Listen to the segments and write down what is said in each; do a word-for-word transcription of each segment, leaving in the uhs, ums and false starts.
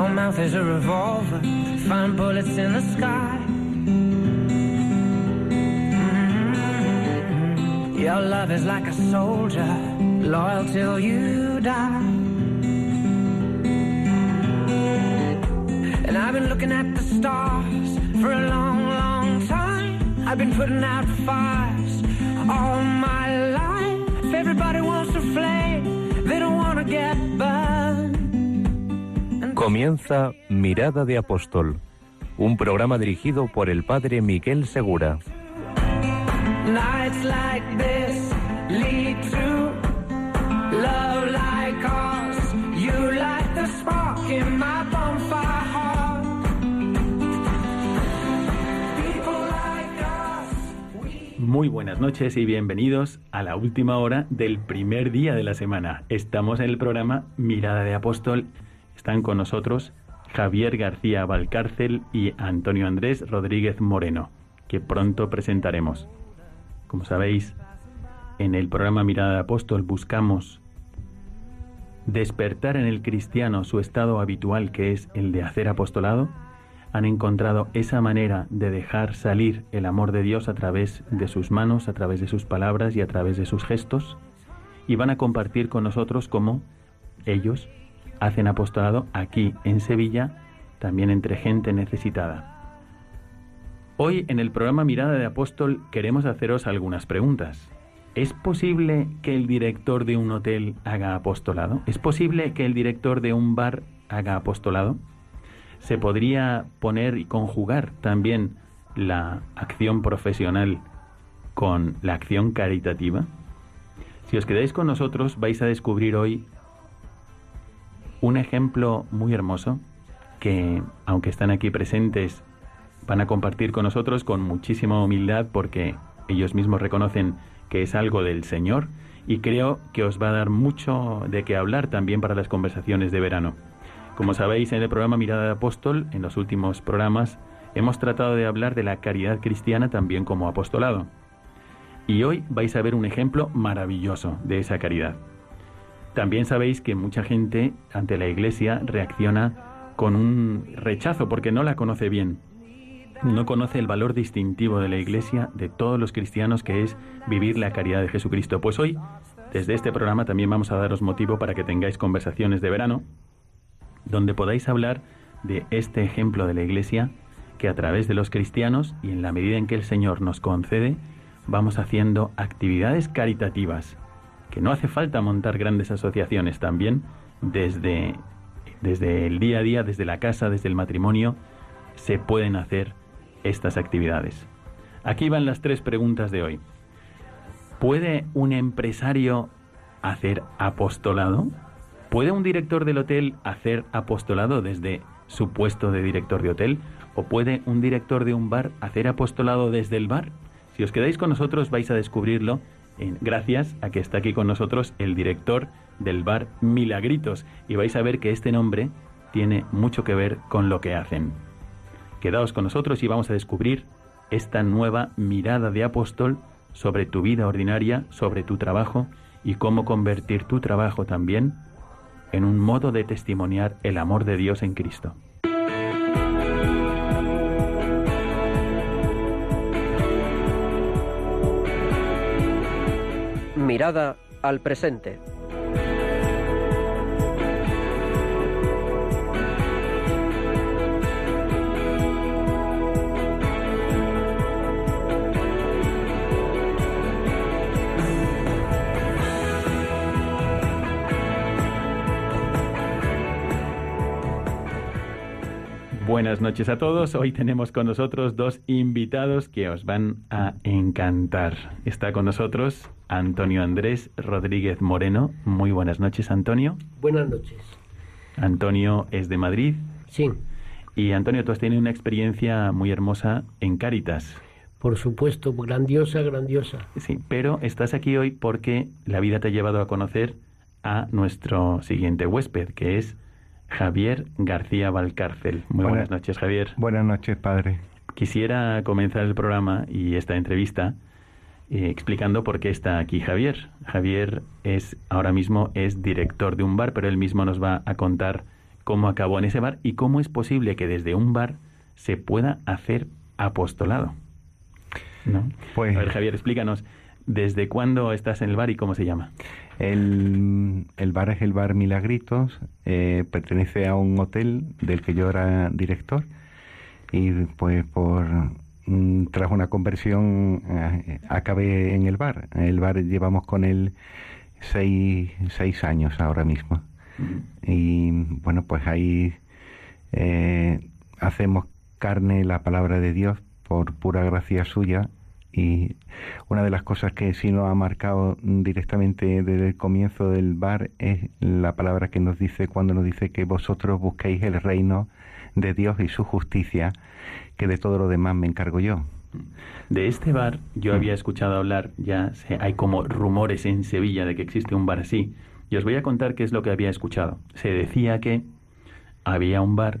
Your mouth is a revolver, find bullets in the sky. Mm-hmm. Your love is like a soldier, loyal till you die. And I've been looking at the stars for a long, long time. I've been putting out fires all my life. If everybody wants to flame, they don't want to get burned. Comienza Mirada de Apóstol, un programa dirigido por el padre Miguel Segura. Muy buenas noches y bienvenidos a la última hora del primer día de la semana. Estamos en el programa Mirada de Apóstol. Están con nosotros Javier García Valcárcel y Antonio Andrés Rodríguez Moreno, que pronto presentaremos. Como sabéis, en el programa Mirada de Apóstol buscamos despertar en el cristiano su estado habitual, que es el de hacer apostolado. Han encontrado esa manera de dejar salir el amor de Dios a través de sus manos, a través de sus palabras y a través de sus gestos. Y van a compartir con nosotros cómo ellos hacen apostolado aquí en Sevilla, también entre gente necesitada. Hoy en el programa Mirada de Apóstol queremos haceros algunas preguntas. ¿Es posible que el director de un hotel haga apostolado? ¿Es posible que el director de un bar haga apostolado? ¿Se podría poner y conjugar también la acción profesional con la acción caritativa? Si os quedáis con nosotros, vais a descubrir hoy un ejemplo muy hermoso que, aunque están aquí presentes, van a compartir con nosotros con muchísima humildad, porque ellos mismos reconocen que es algo del Señor, y creo que os va a dar mucho de qué hablar también para las conversaciones de verano. Como sabéis, en el programa Mirada de Apóstol, en los últimos programas, hemos tratado de hablar de la caridad cristiana también como apostolado. Y hoy vais a ver un ejemplo maravilloso de esa caridad. También sabéis que mucha gente ante la Iglesia reacciona con un rechazo porque no la conoce bien. No conoce el valor distintivo de la Iglesia, de todos los cristianos, que es vivir la caridad de Jesucristo. Pues hoy, desde este programa, también vamos a daros motivo para que tengáis conversaciones de verano, donde podáis hablar de este ejemplo de la Iglesia, que a través de los cristianos y en la medida en que el Señor nos concede, vamos haciendo actividades caritativas. Que no hace falta montar grandes asociaciones también, desde, desde el día a día, desde la casa, desde el matrimonio, se pueden hacer estas actividades. Aquí van las tres preguntas de hoy. ¿Puede un empresario hacer apostolado? ¿Puede un director del hotel hacer apostolado desde su puesto de director de hotel? ¿O puede un director de un bar hacer apostolado desde el bar? Si os quedáis con nosotros vais a descubrirlo, gracias a que está aquí con nosotros el director del bar Milagritos, y vais a ver que este nombre tiene mucho que ver con lo que hacen. Quedaos con nosotros y vamos a descubrir esta nueva mirada de apóstol sobre tu vida ordinaria, sobre tu trabajo, y cómo convertir tu trabajo también en un modo de testimoniar el amor de Dios en Cristo. Mirada al presente. Buenas noches a todos. Hoy tenemos con nosotros dos invitados que os van a encantar. Está con nosotros Antonio Andrés Rodríguez Moreno. Muy buenas noches, Antonio. Buenas noches. Antonio es de Madrid. Sí. Y Antonio, tú has tenido una experiencia muy hermosa en Cáritas. Por supuesto, grandiosa, grandiosa. Sí, pero estás aquí hoy porque la vida te ha llevado a conocer a nuestro siguiente huésped, que es Javier García Valcárcel. Muy buenas, buenas noches, Javier. Buenas noches, padre. Quisiera comenzar el programa y esta entrevista eh, explicando por qué está aquí Javier. Javier es ahora mismo es director de un bar, pero él mismo nos va a contar cómo acabó en ese bar y cómo es posible que desde un bar se pueda hacer apostolado, ¿no? Pues, a ver, Javier, explícanos, ¿desde cuándo estás en el bar y cómo se llama? El, el bar es el bar Milagritos, eh, pertenece a un hotel del que yo era director y pues por... tras una conversión eh, acabé en el bar. El bar llevamos con él seis, seis años ahora mismo. Y bueno, pues ahí eh, hacemos carne la palabra de Dios por pura gracia suya. Y una de las cosas que sí nos ha marcado directamente desde el comienzo del bar es la palabra que nos dice, cuando nos dice que vosotros busquéis el reino de Dios y su justicia, que de todo lo demás me encargo yo. De este bar yo había escuchado hablar, ya sé, hay como rumores en Sevilla de que existe un bar así, y os voy a contar qué es lo que había escuchado. Se decía que había un bar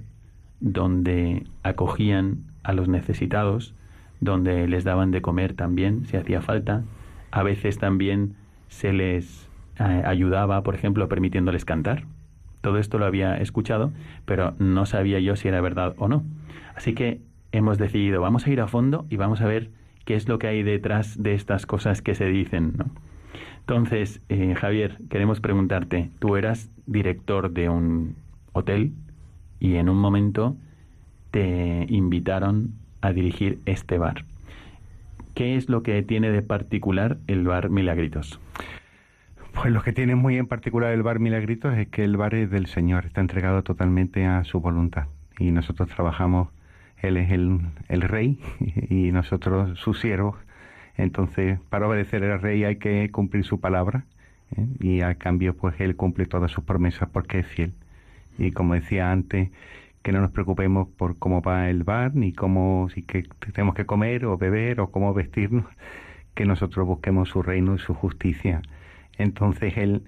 donde acogían a los necesitados, donde les daban de comer también, si hacía falta, a veces también se les eh, ayudaba, por ejemplo, permitiéndoles cantar. Todo esto lo había escuchado, pero no sabía yo si era verdad o no. Así que hemos decidido, vamos a ir a fondo y vamos a ver qué es lo que hay detrás de estas cosas que se dicen, ¿no? Entonces, eh, Javier, queremos preguntarte, tú eras director de un hotel y en un momento te invitaron a dirigir este bar. ¿Qué es lo que tiene de particular el bar Milagritos? Pues lo que tiene muy en particular el bar Milagritos es que el bar es del Señor, está entregado totalmente a su voluntad. Y nosotros trabajamos, Él es el, el Rey y nosotros sus siervos. Entonces, para obedecer al Rey hay que cumplir su palabra, ¿eh? Y a cambio, pues Él cumple todas sus promesas porque es fiel. Y como decía antes, que no nos preocupemos por cómo va el bar, ni cómo, si que tenemos que comer o beber o cómo vestirnos, que nosotros busquemos su reino y su justicia. Entonces Él,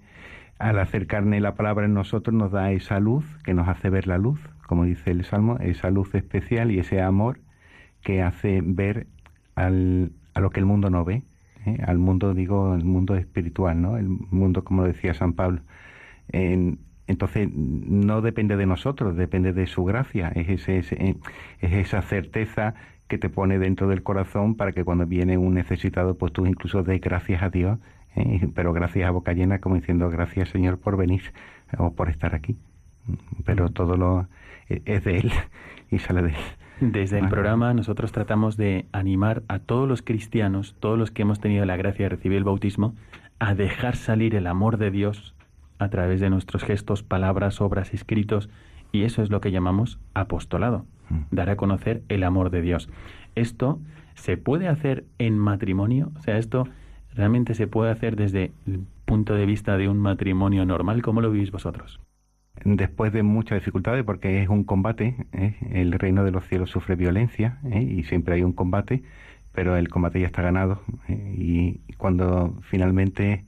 al hacer carne la palabra en nosotros, nos da esa luz que nos hace ver la luz, como dice el Salmo, esa luz especial y ese amor que hace ver al, a lo que el mundo no ve, ¿eh? Al mundo, digo, el mundo espiritual, ¿no? El mundo, como decía San Pablo. En, entonces, no depende de nosotros, depende de su gracia, es, ese, ese, es esa certeza que te pone dentro del corazón para que cuando viene un necesitado, pues tú incluso des gracias a Dios, ¿eh? Pero gracias a boca llena, como diciendo gracias Señor por venir o por estar aquí, pero todo lo es de Él y sale de Él. Desde el programa nosotros tratamos de animar a todos los cristianos, todos los que hemos tenido la gracia de recibir el bautismo, a dejar salir el amor de Dios a través de nuestros gestos, palabras, obras, escritos, y eso es lo que llamamos apostolado, dar a conocer el amor de Dios. Esto se puede hacer en matrimonio, o sea, esto realmente se puede hacer desde el punto de vista de un matrimonio normal. ¿Cómo lo vivís vosotros? Después de muchas dificultades, porque es un combate, ¿eh? El reino de los cielos sufre violencia, ¿eh? Y siempre hay un combate, pero el combate ya está ganado, ¿eh? Y cuando finalmente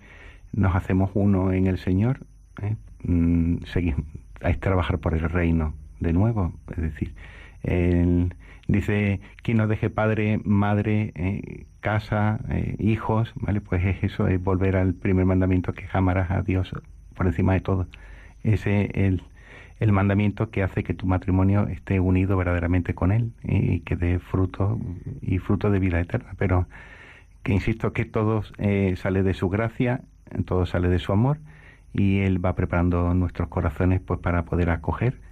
nos hacemos uno en el Señor, ¿eh? mm, seguimos, hay que trabajar por el reino de nuevo, es decir, el... Dice, quien nos deje padre, madre, eh, casa, eh, hijos, ¿vale? Pues es eso, es volver al primer mandamiento, que amarás a Dios por encima de todo. Ese es el, el mandamiento que hace que tu matrimonio esté unido verdaderamente con Él y, y que dé fruto y fruto de vida eterna. Pero que insisto que todo eh, sale de su gracia, todo sale de su amor y Él va preparando nuestros corazones pues para poder acoger.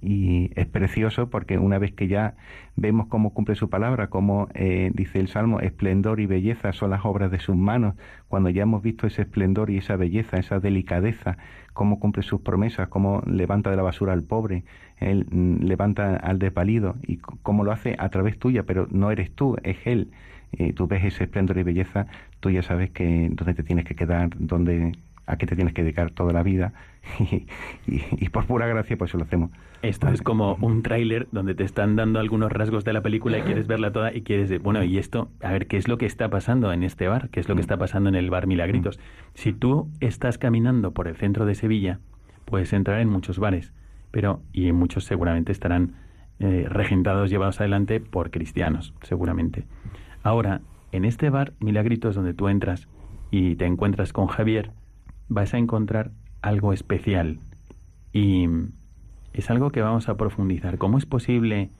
Y es precioso porque una vez que ya vemos cómo cumple su palabra, como eh, dice el Salmo, esplendor y belleza son las obras de sus manos. Cuando ya hemos visto ese esplendor y esa belleza, esa delicadeza, cómo cumple sus promesas, cómo levanta de la basura al pobre, Él levanta al desvalido y cómo lo hace a través tuya, pero no eres tú, es Él. Eh, tú ves ese esplendor y belleza, tú ya sabes que dónde te tienes que quedar, dónde... a qué te tienes que dedicar toda la vida y, y, y por pura gracia pues eso lo hacemos. Esto vale. Es como un tráiler donde te están dando algunos rasgos de la película y quieres verla toda y quieres decir, bueno, y esto, a ver, ¿qué es lo que está pasando en este bar? ¿Qué es lo que está pasando en el bar Milagritos? Si tú estás caminando por el centro de Sevilla, puedes entrar en muchos bares, pero y muchos seguramente estarán eh, regentados, llevados adelante por cristianos, seguramente. Ahora, en este bar Milagritos donde tú entras y te encuentras con Javier, vas a encontrar algo especial y es algo que vamos a profundizar. ¿Cómo es posible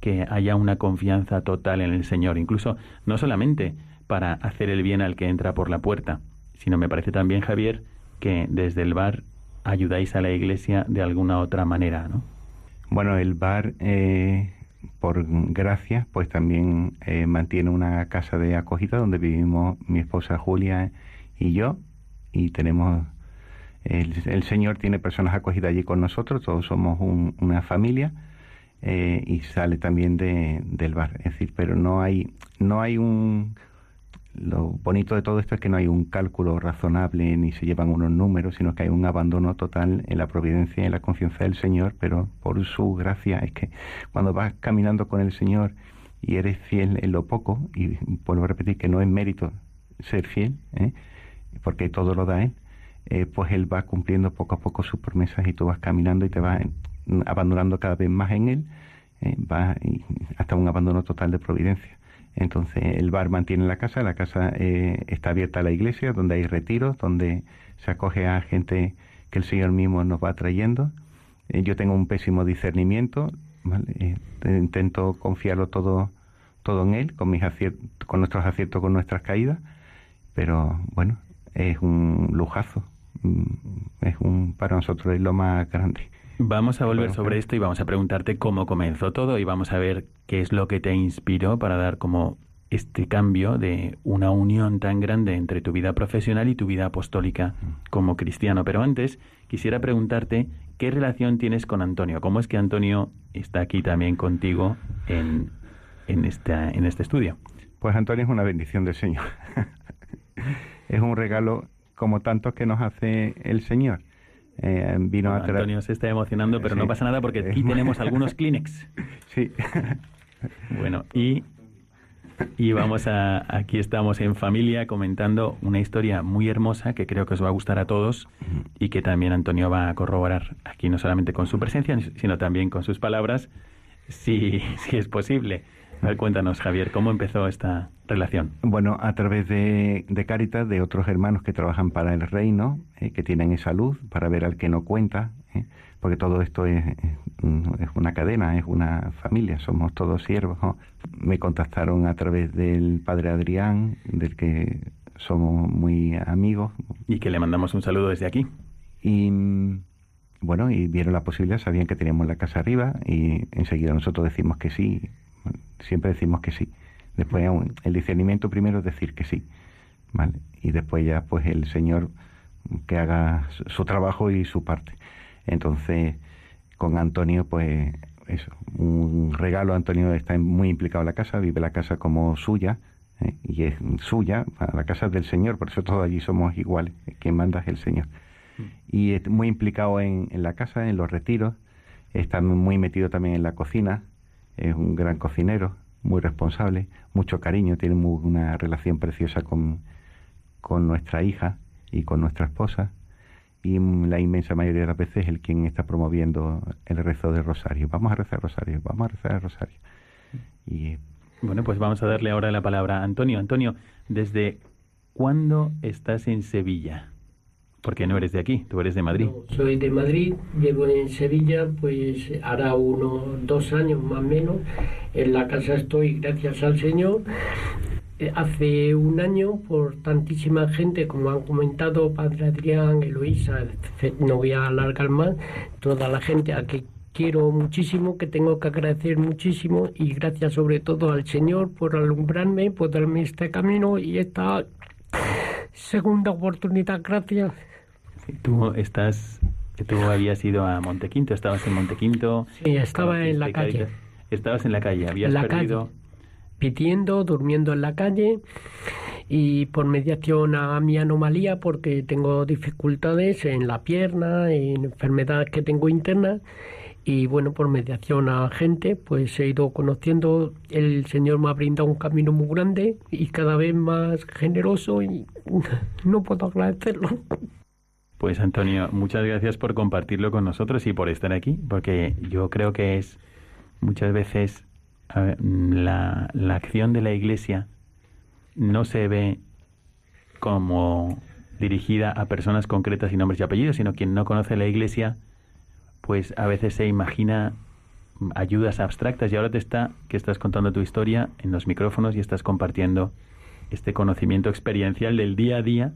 que haya una confianza total en el Señor? Incluso no solamente para hacer el bien al que entra por la puerta, sino me parece también, Javier, que desde el bar ayudáis a la Iglesia de alguna otra manera, ¿no? Bueno, el bar, eh, por gracia, pues también eh, mantiene una casa de acogida donde vivimos mi esposa Julia y yo, y tenemos... El, el Señor tiene personas acogidas allí con nosotros, todos somos un, una familia, eh, y sale también de, del bar. Es decir, pero no hay, no hay un... Lo bonito de todo esto es que no hay un cálculo razonable ni se llevan unos números, sino que hay un abandono total en la providencia y en la confianza del Señor, pero por su gracia. Es que cuando vas caminando con el Señor y eres fiel en lo poco, y vuelvo a repetir que no es mérito ser fiel, ¿eh? porque todo lo da Él, eh, pues Él va cumpliendo poco a poco sus promesas y tú vas caminando y te vas abandonando cada vez más en Él, eh, vas hasta un abandono total de providencia. Entonces el bar mantiene la casa, la casa eh, está abierta a la iglesia, donde hay retiros, donde se acoge a gente que el Señor mismo nos va trayendo. Eh, yo tengo un pésimo discernimiento, ¿vale? eh, intento confiarlo todo, todo en Él, con, mis aciertos, con nuestros aciertos, con nuestras caídas, pero bueno, es un lujazo, es un para nosotros es lo más grande. Vamos a volver sobre esto y vamos a preguntarte cómo comenzó todo y vamos a ver qué es lo que te inspiró para dar como este cambio de una unión tan grande entre tu vida profesional y tu vida apostólica como cristiano. Pero antes quisiera preguntarte qué relación tienes con Antonio. ¿Cómo es que Antonio está aquí también contigo en, en, esta, en este estudio? Pues Antonio es una bendición del Señor. Es un regalo como tantos que nos hace el Señor. Eh, vino bueno, a tra- Antonio se está emocionando, pero sí, no pasa nada porque aquí tenemos algunos Kleenex. Sí. Bueno, y, y vamos a... Aquí estamos en familia comentando una historia muy hermosa que creo que os va a gustar a todos y que también Antonio va a corroborar aquí no solamente con su presencia, sino también con sus palabras, si, si es posible. A ver, cuéntanos, Javier, ¿cómo empezó esta relación? Bueno, a través de, de Cáritas, de otros hermanos que trabajan para el reino, eh, que tienen esa luz para ver al que no cuenta, eh, porque todo esto es, es una cadena, es una familia, somos todos siervos, ¿no? Me contactaron a través del Padre Adrián, del que somos muy amigos. Y que le mandamos un saludo desde aquí. Y... bueno, y vieron la posibilidad, sabían que teníamos la casa arriba y enseguida nosotros decimos que sí. Siempre decimos que sí. Después el discernimiento primero es decir que sí, ¿vale? Y después ya pues el Señor que haga su trabajo y su parte. Entonces con Antonio pues eso, un regalo. Antonio está muy implicado en la casa, vive la casa como suya, ¿eh? y es suya, la casa es del Señor, por eso todos allí somos iguales, quien manda es el Señor. Y es muy implicado en, en la casa, en los retiros, está muy metido también en la cocina. Es un gran cocinero, muy responsable, mucho cariño, tiene muy, una relación preciosa con, con nuestra hija y con nuestra esposa. Y la inmensa mayoría de las veces es el quien está promoviendo el rezo del rosario. Vamos a rezar el rosario, vamos a rezar el rosario. Y... bueno, pues vamos a darle ahora la palabra a Antonio. Antonio, ¿desde cuándo estás en Sevilla? Porque no eres de aquí, tú eres de Madrid. No, soy de Madrid, llevo en Sevilla, pues hará unos dos años más o menos. En la casa estoy, gracias al Señor. Hace un año, por tantísima gente, como han comentado Padre Adrián, Eloísa, no voy a alargar más, toda la gente a que quiero muchísimo, que tengo que agradecer muchísimo, y gracias sobre todo al Señor por alumbrarme, por darme este camino y esta segunda oportunidad, gracias. Tú estás, tú habías ido a Montequinto, estabas en Montequinto. Sí, estaba en la calle. Estabas en la calle, habías la perdido. Calle, pidiendo, durmiendo en la calle y por mediación a mi anomalía, porque tengo dificultades en la pierna, en enfermedades que tengo internas. Y bueno, por mediación a gente, pues he ido conociendo, el Señor me ha brindado un camino muy grande y cada vez más generoso y no puedo agradecerlo. Pues Antonio, muchas gracias por compartirlo con nosotros y por estar aquí, porque yo creo que es muchas veces ver, la, la acción de la Iglesia no se ve como dirigida a personas concretas y nombres y apellidos, sino quien no conoce la Iglesia pues a veces se imagina ayudas abstractas, y ahora te está, que estás contando tu historia en los micrófonos y estás compartiendo este conocimiento experiencial del día a día,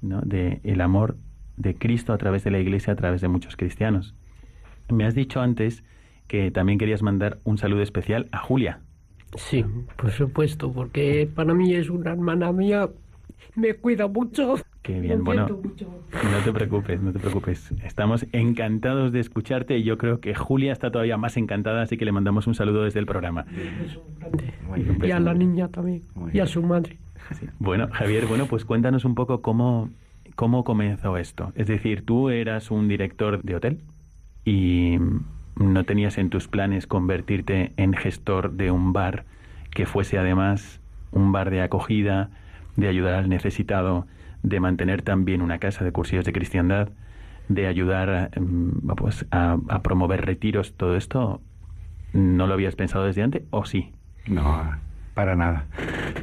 ¿no?, de el amor de Cristo a través de la Iglesia, a través de muchos cristianos. Me has dicho antes que también querías mandar un saludo especial a Julia. Sí, por supuesto, porque para mí es una hermana mía, me cuida mucho. Qué bien, bueno, no te preocupes, no te preocupes. Estamos encantados de escucharte y yo creo que Julia está todavía más encantada, así que le mandamos un saludo desde el programa. Y a la niña también, y a su madre. Sí. Bueno, Javier, bueno, pues cuéntanos un poco cómo, cómo comenzó esto. Es decir, tú eras un director de hotel y no tenías en tus planes convertirte en gestor de un bar que fuese además un bar de acogida, de ayudar al necesitado, de mantener también una casa de cursillos de cristiandad, de ayudar pues, a, a promover retiros. ¿Todo esto no lo habías pensado desde antes o sí? No, para nada.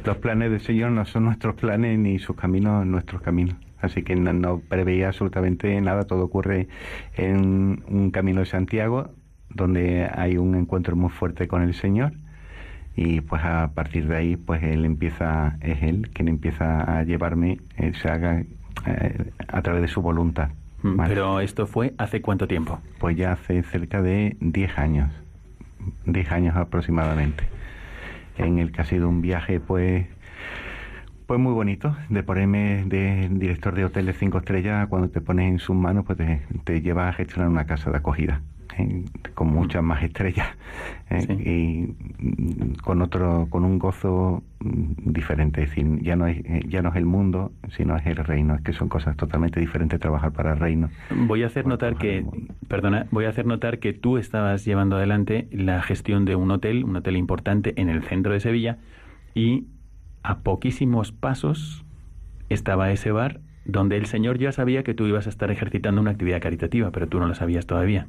Los planes del Señor no son nuestros planes ni sus caminos nuestros caminos. Así que no, no preveía absolutamente nada. Todo ocurre en un camino de Santiago, donde hay un encuentro muy fuerte con el Señor, y pues a partir de ahí pues él empieza, es él quien empieza a llevarme, eh, se haga eh, a través de su voluntad. ¿Vale? Pero esto fue ¿hace cuánto tiempo? Pues ya hace cerca de diez años, diez años aproximadamente, en el que ha sido un viaje pues pues muy bonito, de ponerme de director de hoteles cinco estrellas. Cuando te pones en sus manos pues te, te lleva a gestionar una casa de acogida, con muchas más estrellas, eh, sí. Y con otro, con un gozo diferente. Es decir, ya no es, ya no es el mundo, sino es el reino. Es que son cosas totalmente diferentes, trabajar para el reino. Voy a hacer notar que, perdona, voy a hacer notar que tú estabas llevando adelante la gestión de un hotel, un hotel importante en el centro de Sevilla, y a poquísimos pasos estaba ese bar donde el Señor ya sabía que tú ibas a estar ejercitando una actividad caritativa, pero tú no lo sabías todavía.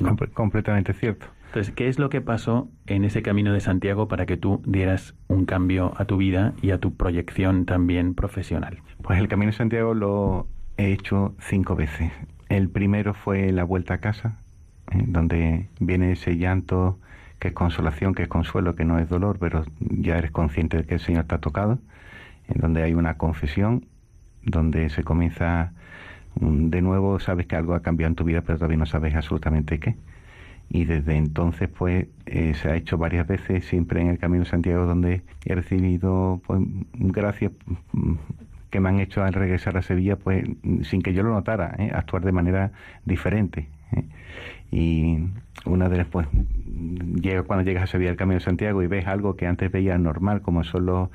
Com- completamente cierto. Entonces, ¿qué es lo que pasó en ese camino de Santiago para que tú dieras un cambio a tu vida y a tu proyección también profesional? Pues el camino de Santiago lo he hecho cinco veces. El primero fue la vuelta a casa, eh, donde viene ese llanto que es consolación, que es consuelo, que no es dolor, pero ya eres consciente de que el Señor te ha tocado, en eh, donde hay una confesión, donde se comienza... De nuevo sabes que algo ha cambiado en tu vida, pero todavía no sabes absolutamente qué. Y desde entonces, pues, eh, se ha hecho varias veces, siempre en el Camino de Santiago, donde he recibido, pues, gracias que me han hecho al regresar a Sevilla, pues, sin que yo lo notara, ¿eh? actuar de manera diferente. ¿eh? Y una de las, pues, llega, cuando llegas a Sevilla, el Camino de Santiago, y ves algo que antes veías normal, como son los,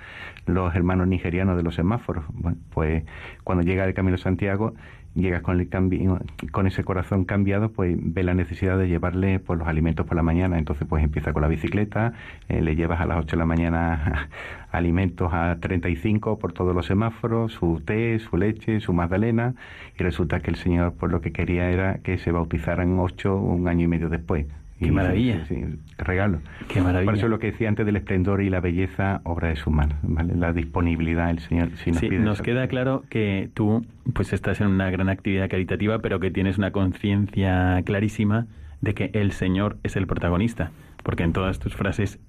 los hermanos nigerianos de los semáforos. Bueno, pues, cuando llega el Camino de Santiago... Llegas con el cambio, con ese corazón cambiado, pues ve la necesidad de llevarle pues, los alimentos por la mañana. Entonces pues empieza con la bicicleta, eh, le llevas a las ocho de la mañana alimentos a treinta y cinco por todos los semáforos, su té, su leche, su magdalena, y resulta que el Señor pues lo que quería era que se bautizaran ocho un año y medio después. ¡Qué y, maravilla! Sí, sí, regalo. ¡Qué maravilla! Por eso lo que decía antes del esplendor y la belleza, obra de sus manos, ¿vale? La disponibilidad del Señor. Si nos, sí, pide nos queda claro que tú pues estás en una gran actividad caritativa, pero que tienes una conciencia clarísima de que el Señor es el protagonista, porque en todas tus frases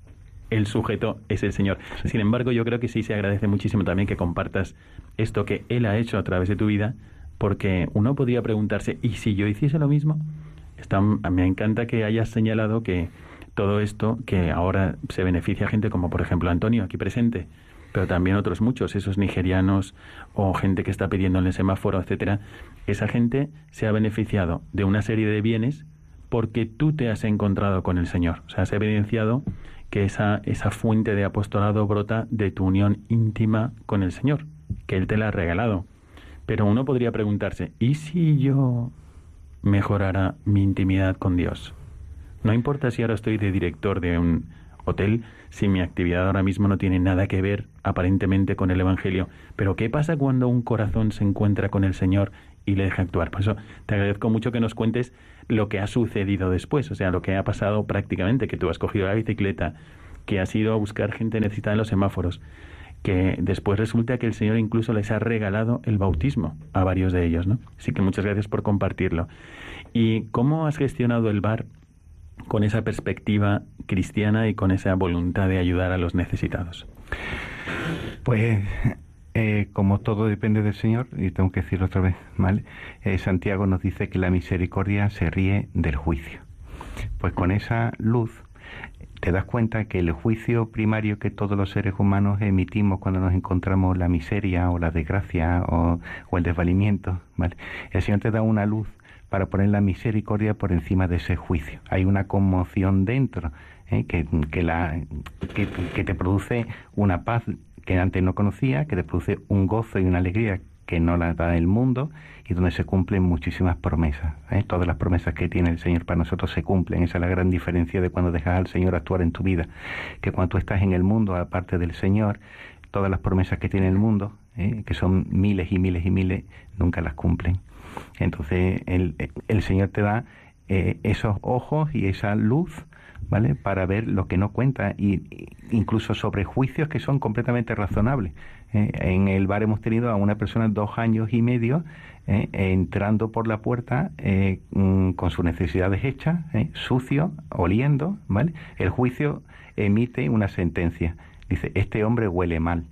el sujeto es el Señor. Sí. Sin embargo, yo creo que sí se agradece muchísimo también que compartas esto que Él ha hecho a través de tu vida, porque uno podría preguntarse, ¿y si yo hiciese lo mismo? Está, me encanta que hayas señalado que todo esto, que ahora se beneficia a gente como, por ejemplo, Antonio, aquí presente, pero también otros muchos, esos nigerianos o gente que está pidiendo en el semáforo, etcétera, esa gente se ha beneficiado de una serie de bienes porque tú te has encontrado con el Señor. O sea, se ha evidenciado que esa, esa fuente de apostolado brota de tu unión íntima con el Señor, que Él te la ha regalado. Pero uno podría preguntarse, ¿y si yo... mejorará mi intimidad con Dios? No importa si ahora estoy de director de un hotel, si mi actividad ahora mismo no tiene nada que ver aparentemente con el Evangelio, pero ¿qué pasa cuando un corazón se encuentra con el Señor y le deja actuar? Por eso te agradezco mucho que nos cuentes lo que ha sucedido después, o sea, lo que ha pasado prácticamente, que tú has cogido la bicicleta, que has ido a buscar gente necesitada en los semáforos, que después resulta que el Señor incluso les ha regalado el bautismo a varios de ellos, ¿no? Así que muchas gracias por compartirlo. ¿Y cómo has gestionado el bar con esa perspectiva cristiana y con esa voluntad de ayudar a los necesitados? Pues, eh, como todo depende del Señor, y tengo que decirlo otra vez, ¿vale? Eh, Santiago nos dice que la misericordia se ríe del juicio. Pues con esa luz te das cuenta que el juicio primario que todos los seres humanos emitimos cuando nos encontramos la miseria o la desgracia o, o el desvalimiento, ¿vale? El Señor te da una luz para poner la misericordia por encima de ese juicio. Hay una conmoción dentro, ¿eh? que, que, la, que, que te produce una paz que antes no conocía, que te produce un gozo y una alegría que no la da el mundo, y donde se cumplen muchísimas promesas, ¿eh? Todas las promesas que tiene el Señor para nosotros se cumplen. Esa es la gran diferencia de cuando dejas al Señor actuar en tu vida, que cuando tú estás en el mundo, aparte del Señor, todas las promesas que tiene el mundo, ¿eh? que son miles y miles y miles, nunca las cumplen. Entonces el, el Señor te da eh, esos ojos y esa luz, ¿vale? Para ver lo que no cuenta, y incluso sobre juicios que son completamente razonables. Eh, en el bar hemos tenido a una persona dos años y medio eh, entrando por la puerta eh, con sus necesidades hechas, eh, sucio, oliendo, ¿vale? El juicio emite una sentencia. Dice, este hombre huele mal,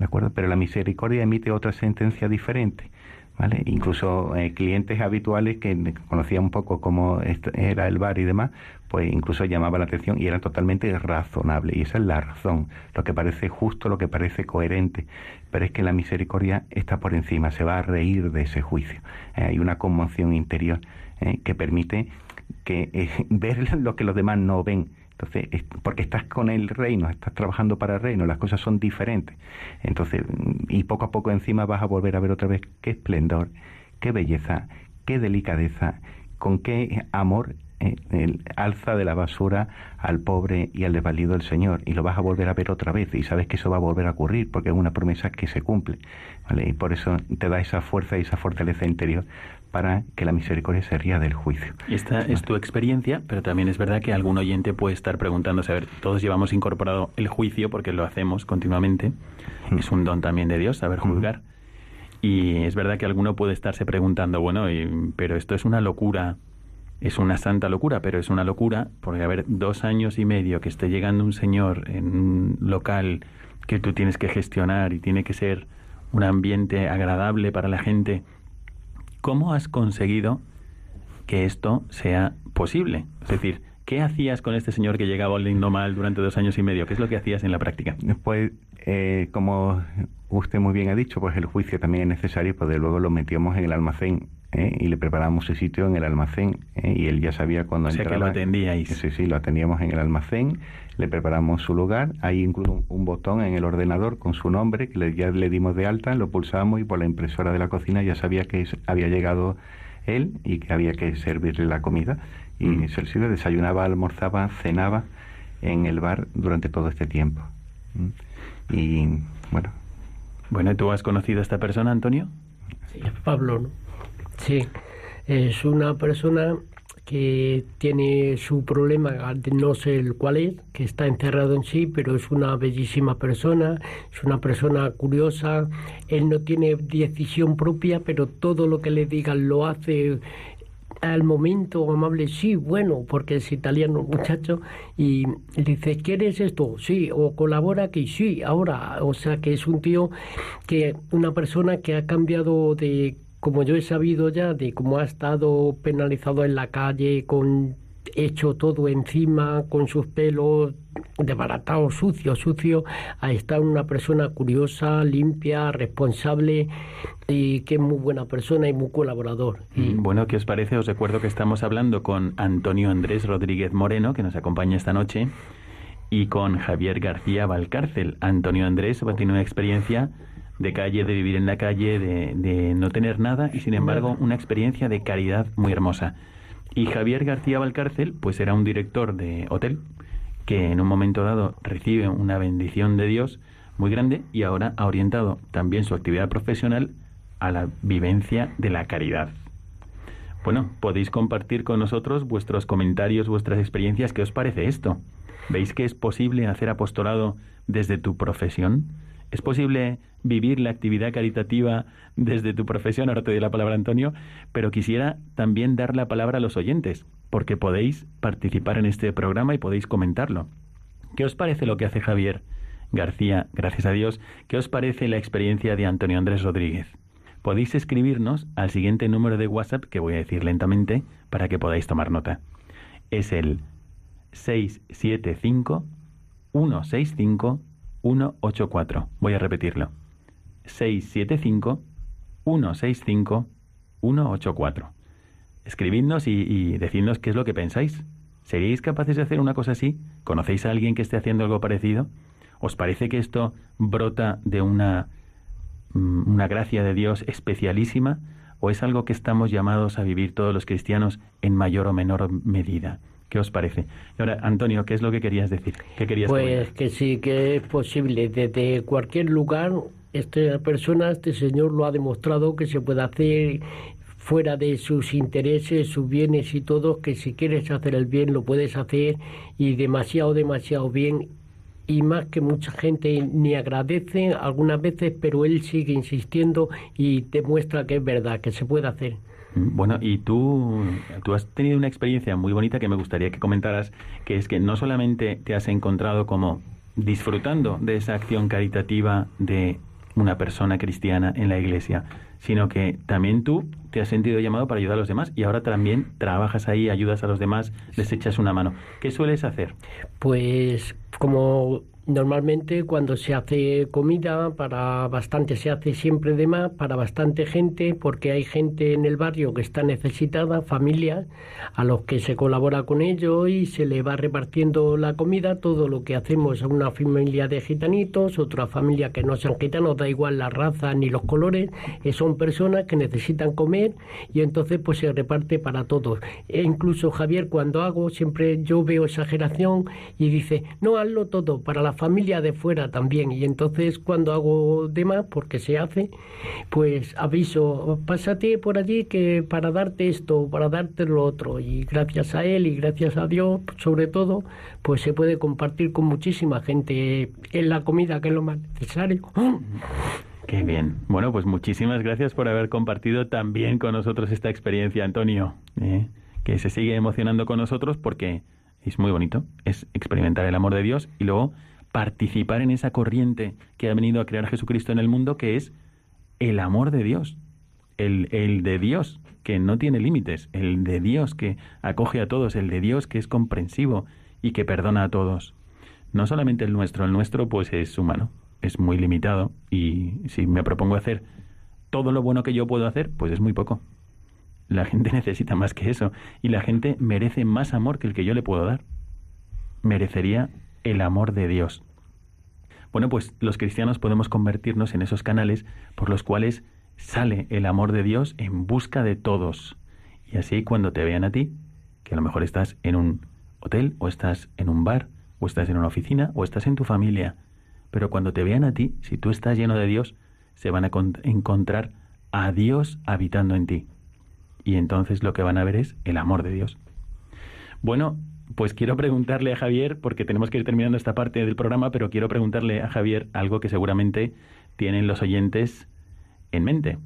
¿de acuerdo? Pero la misericordia emite otra sentencia diferente, ¿vale? Incluso eh, clientes habituales que conocían un poco cómo era el bar y demás, pues incluso llamaba la atención y era totalmente razonable. Y esa es la razón, lo que parece justo, lo que parece coherente. Pero es que la misericordia está por encima, se va a reír de ese juicio. Eh, hay una conmoción interior eh, que permite que eh, ver lo que los demás no ven. Entonces, es porque estás con el reino, estás trabajando para el reino, las cosas son diferentes. Entonces, y poco a poco encima vas a volver a ver otra vez qué esplendor, qué belleza, qué delicadeza, con qué amor eh, el alza de la basura al pobre y al desvalido del Señor. Y lo vas a volver a ver otra vez, y sabes que eso va a volver a ocurrir, porque es una promesa que se cumple, ¿vale? Y por eso te da esa fuerza y esa fortaleza interior para que la misericordia se ría del juicio. Y esta es tu experiencia, pero también es verdad que algún oyente puede estar preguntándose, a ver, todos llevamos incorporado el juicio porque lo hacemos continuamente, mm. es un don también de Dios saber juzgar, mm. y es verdad que alguno puede estarse preguntando, bueno, y, pero esto es una locura, es una santa locura, pero es una locura, porque a ver, dos años y medio que esté llegando un señor en un local que tú tienes que gestionar y tiene que ser un ambiente agradable para la gente. ¿Cómo has conseguido que esto sea posible? Es decir, ¿qué hacías con este señor que llegaba oliendo mal durante dos años y medio? ¿Qué es lo que hacías en la práctica? Pues, eh, como usted muy bien ha dicho, pues el juicio también es necesario, pues de luego lo metíamos en el almacén, ¿eh? y le preparábamos su sitio en el almacén, ¿eh? y él ya sabía cuando entraba. O sea, entraba, que lo atendíais. Sí, sí, lo atendíamos en el almacén, le preparamos su lugar, hay incluso un botón en el ordenador con su nombre, que le, ya le dimos de alta, lo pulsamos y por la impresora de la cocina ya sabía que había llegado él y que había que servirle la comida, y mm. se le sirve, desayunaba, almorzaba, cenaba en el bar durante todo este tiempo. Y bueno. Bueno, ¿tú has conocido a esta persona, Antonio? Sí, Pablo, ¿no? Sí, es una persona que tiene su problema, no sé el cuál es, que está encerrado en sí, pero es una bellísima persona, es una persona curiosa, él no tiene decisión propia, pero todo lo que le digan lo hace al momento amable, sí, bueno, porque es italiano muchacho, y le dice, ¿quieres esto? Sí, o colabora aquí, sí, ahora, o sea que es un tío, que una persona que ha cambiado de... Como yo he sabido ya de cómo ha estado penalizado en la calle, con hecho todo encima, con sus pelos desbaratados, sucio, sucio, a estar una persona curiosa, limpia, responsable, y que es muy buena persona y muy colaborador. Y... Bueno, ¿qué os parece? Os recuerdo que estamos hablando con Antonio Andrés Rodríguez Moreno, que nos acompaña esta noche, y con Javier García Valcárcel. Antonio Andrés va a tener una experiencia de calle, de vivir en la calle, de, de no tener nada, y sin embargo una experiencia de caridad muy hermosa. Y Javier García Valcárcel, pues era un director de hotel que en un momento dado recibe una bendición de Dios muy grande, y ahora ha orientado también su actividad profesional a la vivencia de la caridad. Bueno, podéis compartir con nosotros vuestros comentarios, vuestras experiencias. ¿Qué os parece esto? ¿Veis que es posible hacer apostolado desde tu profesión? ¿Es posible vivir la actividad caritativa desde tu profesión? Ahora te doy la palabra, Antonio, pero quisiera también dar la palabra a los oyentes, porque podéis participar en este programa y podéis comentarlo. ¿Qué os parece lo que hace Javier García, gracias a Dios? ¿Qué os parece la experiencia de Antonio Andrés Rodríguez? Podéis escribirnos al siguiente número de WhatsApp, que voy a decir lentamente para que podáis tomar nota. Es el seis siete cinco, uno seis cinco, uno ocho cuatro. Voy a repetirlo. seis siete cinco, uno seis cinco, uno ocho cuatro. Escribidnos y, y decidnos qué es lo que pensáis. ¿Seríais capaces de hacer una cosa así? ¿Conocéis a alguien que esté haciendo algo parecido? ¿Os parece que esto brota de una, una gracia de Dios especialísima? ¿O es algo que estamos llamados a vivir todos los cristianos en mayor o menor medida? ¿Qué os parece? Y ahora, Antonio, ¿qué es lo que querías decir? ¿Qué querías pues comentar? Que sí, que es posible. Desde cualquier lugar, esta persona, este señor lo ha demostrado que se puede hacer fuera de sus intereses, sus bienes y todo, que si quieres hacer el bien lo puedes hacer y demasiado, demasiado bien. Y más que mucha gente ni agradece algunas veces, pero él sigue insistiendo y demuestra que es verdad, que se puede hacer. Bueno, y tú, tú has tenido una experiencia muy bonita que me gustaría que comentaras, que es que no solamente te has encontrado como disfrutando de esa acción caritativa de una persona cristiana en la Iglesia, sino que también tú te has sentido llamado para ayudar a los demás y ahora también trabajas ahí, ayudas a los demás, les echas una mano. ¿Qué sueles hacer? Pues como normalmente cuando se hace comida para bastante, se hace siempre de más para bastante gente, porque hay gente en el barrio que está necesitada, familias a los que se colabora con ellos y se le va repartiendo la comida, todo lo que hacemos a una familia de gitanitos, otra familia que no sean gitanos, da igual la raza ni los colores, son personas que necesitan comer y entonces pues se reparte para todos. E incluso Javier, cuando hago, siempre yo veo exageración y dice, no, hazlo todo, para la familia de fuera también, y entonces cuando hago demás, porque se hace, pues aviso, pásate por allí que para darte esto, para darte lo otro, y gracias a él y gracias a Dios sobre todo, pues se puede compartir con muchísima gente en la comida, que es lo más necesario. Qué bien. Bueno, pues muchísimas gracias por haber compartido también con nosotros esta experiencia, Antonio, ¿eh? Que se sigue emocionando con nosotros porque es muy bonito, es experimentar el amor de Dios y luego participar en esa corriente que ha venido a crear Jesucristo en el mundo, que es el amor de Dios, el, el de Dios que no tiene límites, el de Dios que acoge a todos, el de Dios que es comprensivo y que perdona a todos. No solamente el nuestro, el nuestro pues es humano, es muy limitado y si me propongo hacer todo lo bueno que yo puedo hacer, pues es muy poco. La gente necesita más que eso y la gente merece más amor que el que yo le puedo dar. Merecería el amor de Dios. Bueno, pues los cristianos podemos convertirnos en esos canales por los cuales sale el amor de Dios en busca de todos. Y así cuando te vean a ti, que a lo mejor estás en un hotel o estás en un bar o estás en una oficina o estás en tu familia, pero cuando te vean a ti, si tú estás lleno de Dios, se van a encontrar a Dios habitando en ti. Y entonces lo que van a ver es el amor de Dios. Bueno, pues quiero preguntarle a Javier, porque tenemos que ir terminando esta parte del programa, pero quiero preguntarle a Javier algo que seguramente tienen los oyentes en mente.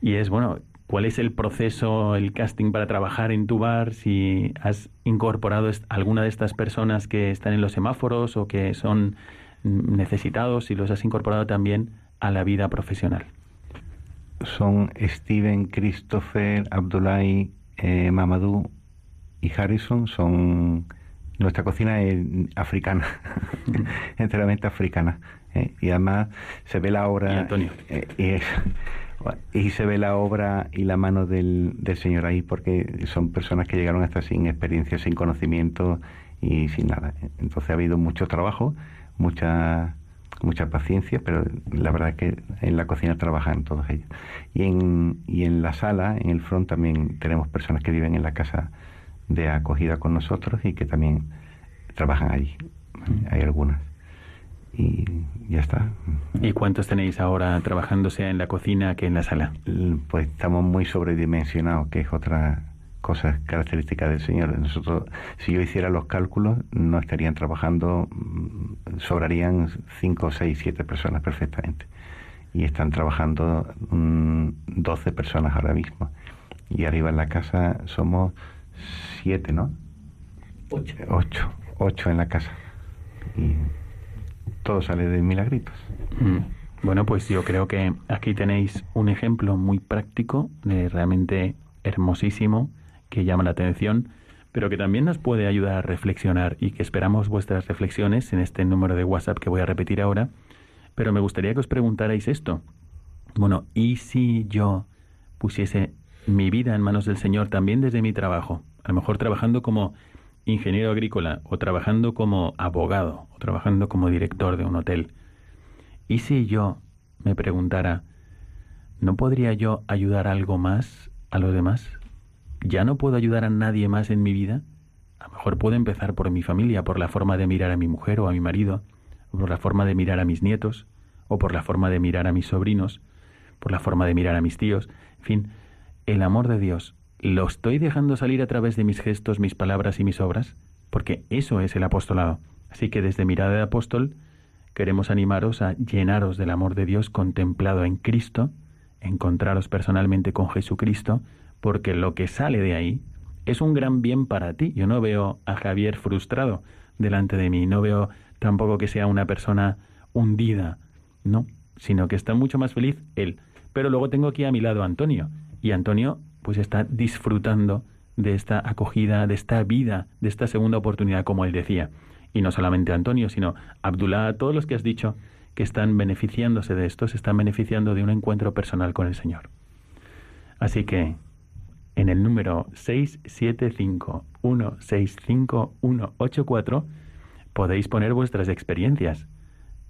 Y es, bueno, ¿cuál es el proceso, el casting para trabajar en tu bar? Si has incorporado alguna de estas personas que están en los semáforos o que son necesitados, si los has incorporado también a la vida profesional. Son Steven, Christopher, Abdullahi, eh, Mamadou y Harrison. Son nuestra cocina es africana, enteramente africana, ¿eh? Y además se ve la obra. Y Antonio. Eh, y, es, y se ve la obra y la mano del, del Señor ahí, porque son personas que llegaron hasta sin experiencia, sin conocimiento y sin nada. Entonces ha habido mucho trabajo, mucha... mucha paciencia, pero la verdad es que en la cocina trabajan todos ellos. Y en, y en la sala, en el front, también tenemos personas que viven en la casa de acogida con nosotros y que también trabajan allí. Hay algunas. Y ya está. ¿Y cuántos tenéis ahora trabajando, sea en la cocina que en la sala? Pues estamos muy sobredimensionados, que es otra cosas características del Señor. Nosotros, si yo hiciera los cálculos, no estarían trabajando, sobrarían cinco, seis, siete personas perfectamente. Y están trabajando mmm, doce personas ahora mismo. Y arriba en la casa somos siete, ¿no? Ocho. Ocho, ocho en la casa. Y todo sale de Milagritos. Mm. Bueno, pues yo creo que aquí tenéis un ejemplo muy práctico, eh, realmente hermosísimo, que llama la atención, pero que también nos puede ayudar a reflexionar, y que esperamos vuestras reflexiones en este número de WhatsApp que voy a repetir ahora. Pero me gustaría que os preguntarais esto. Bueno, ¿y si yo pusiese mi vida en manos del Señor también desde mi trabajo? A lo mejor trabajando como ingeniero agrícola, o trabajando como abogado, o trabajando como director de un hotel. ¿Y si yo me preguntara, ¿no podría yo ayudar algo más a los demás? ¿Ya no puedo ayudar a nadie más en mi vida? A lo mejor puedo empezar por mi familia, por la forma de mirar a mi mujer o a mi marido, o por la forma de mirar a mis nietos, o por la forma de mirar a mis sobrinos, por la forma de mirar a mis tíos. En fin, el amor de Dios, ¿lo estoy dejando salir a través de mis gestos, mis palabras y mis obras? Porque eso es el apostolado. Así que desde Mirada de Apóstol queremos animaros a llenaros del amor de Dios contemplado en Cristo, encontraros personalmente con Jesucristo, porque lo que sale de ahí es un gran bien para ti. Yo no veo a Javier frustrado delante de mí, no veo tampoco que sea una persona hundida, no, sino que está mucho más feliz él. Pero luego tengo aquí a mi lado a Antonio, y Antonio pues está disfrutando de esta acogida, de esta vida, de esta segunda oportunidad, como él decía. Y no solamente Antonio, sino Abdullah, todos los que has dicho que están beneficiándose de esto, se están beneficiando de un encuentro personal con el Señor. Así que en el número seis siete cinco, uno seis cinco, uno ocho cuatro podéis poner vuestras experiencias.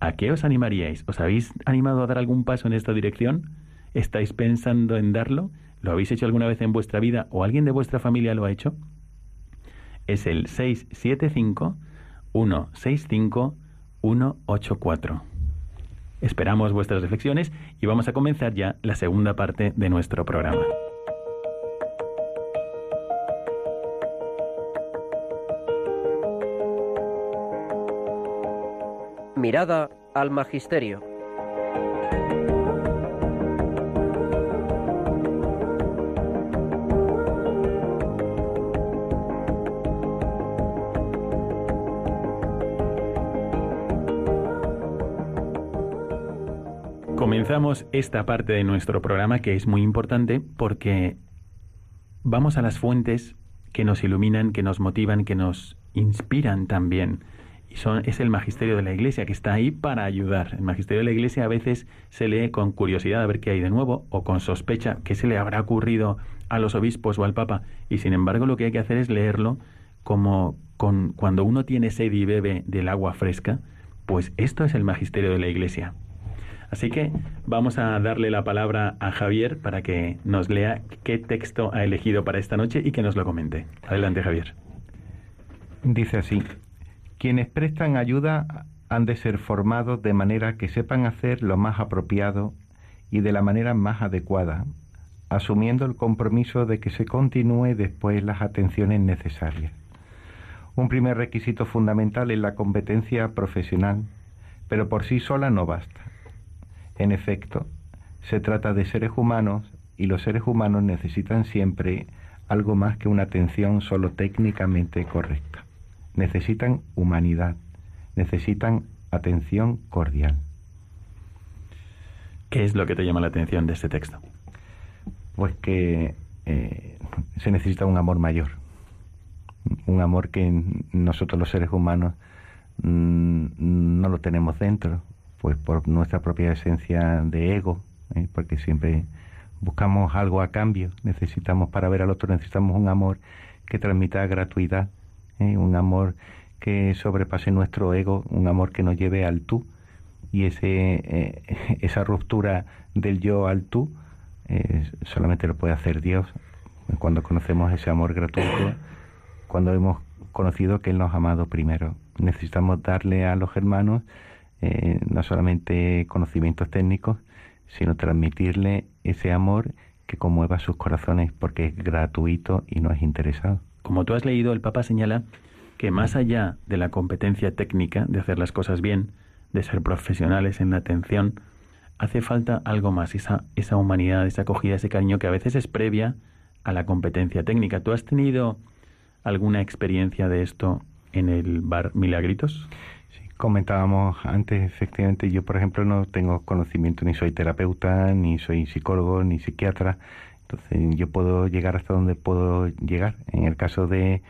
¿A qué os animaríais? ¿Os habéis animado a dar algún paso en esta dirección? ¿Estáis pensando en darlo? ¿Lo habéis hecho alguna vez en vuestra vida o alguien de vuestra familia lo ha hecho? Es el seis siete cinco, uno seis cinco, uno ocho cuatro. Esperamos vuestras reflexiones y vamos a comenzar ya la segunda parte de nuestro programa. Mirada al Magisterio. Comenzamos esta parte de nuestro programa, que es muy importante porque vamos a las fuentes que nos iluminan, que nos motivan, que nos inspiran también. Y son, es el magisterio de la Iglesia, que está ahí para ayudar. El magisterio de la Iglesia a veces se lee con curiosidad a ver qué hay de nuevo, o con sospecha qué se le habrá ocurrido a los obispos o al Papa. Y sin embargo lo que hay que hacer es leerlo como con, cuando uno tiene sed y bebe del agua fresca. Pues esto es el magisterio de la Iglesia. Así que vamos a darle la palabra a Javier para que nos lea qué texto ha elegido para esta noche y que nos lo comente. Adelante, Javier. Dice así: quienes prestan ayuda han de ser formados de manera que sepan hacer lo más apropiado y de la manera más adecuada, asumiendo el compromiso de que se continúe después las atenciones necesarias. Un primer requisito fundamental es la competencia profesional, pero por sí sola no basta. En efecto, se trata de seres humanos y los seres humanos necesitan siempre algo más que una atención solo técnicamente correcta. Necesitan humanidad, necesitan atención cordial. ¿Qué es lo que te llama la atención de este texto? Pues que eh, se necesita un amor mayor, un amor que nosotros los seres humanos mmm, no lo tenemos dentro, pues por nuestra propia esencia de ego, ¿eh? Porque siempre buscamos algo a cambio, necesitamos para ver al otro, necesitamos un amor que transmita gratuidad, ¿eh? Un amor que sobrepase nuestro ego, un amor que nos lleve al tú, y ese eh, esa ruptura del yo al tú eh, solamente lo puede hacer Dios cuando conocemos ese amor gratuito, cuando hemos conocido que Él nos ha amado primero. Necesitamos darle a los hermanos eh, no solamente conocimientos técnicos, sino transmitirle ese amor que conmueva sus corazones, porque es gratuito y no es interesado. Como tú has leído, el Papa señala que más allá de la competencia técnica, de hacer las cosas bien, de ser profesionales en la atención, hace falta algo más, esa, esa humanidad, esa acogida, ese cariño que a veces es previa a la competencia técnica. ¿Tú has tenido alguna experiencia de esto en el bar Milagritos? Sí, comentábamos antes, efectivamente, yo por ejemplo no tengo conocimiento, ni soy terapeuta, ni soy psicólogo, ni psiquiatra, entonces yo puedo llegar hasta donde puedo llegar. En el caso de,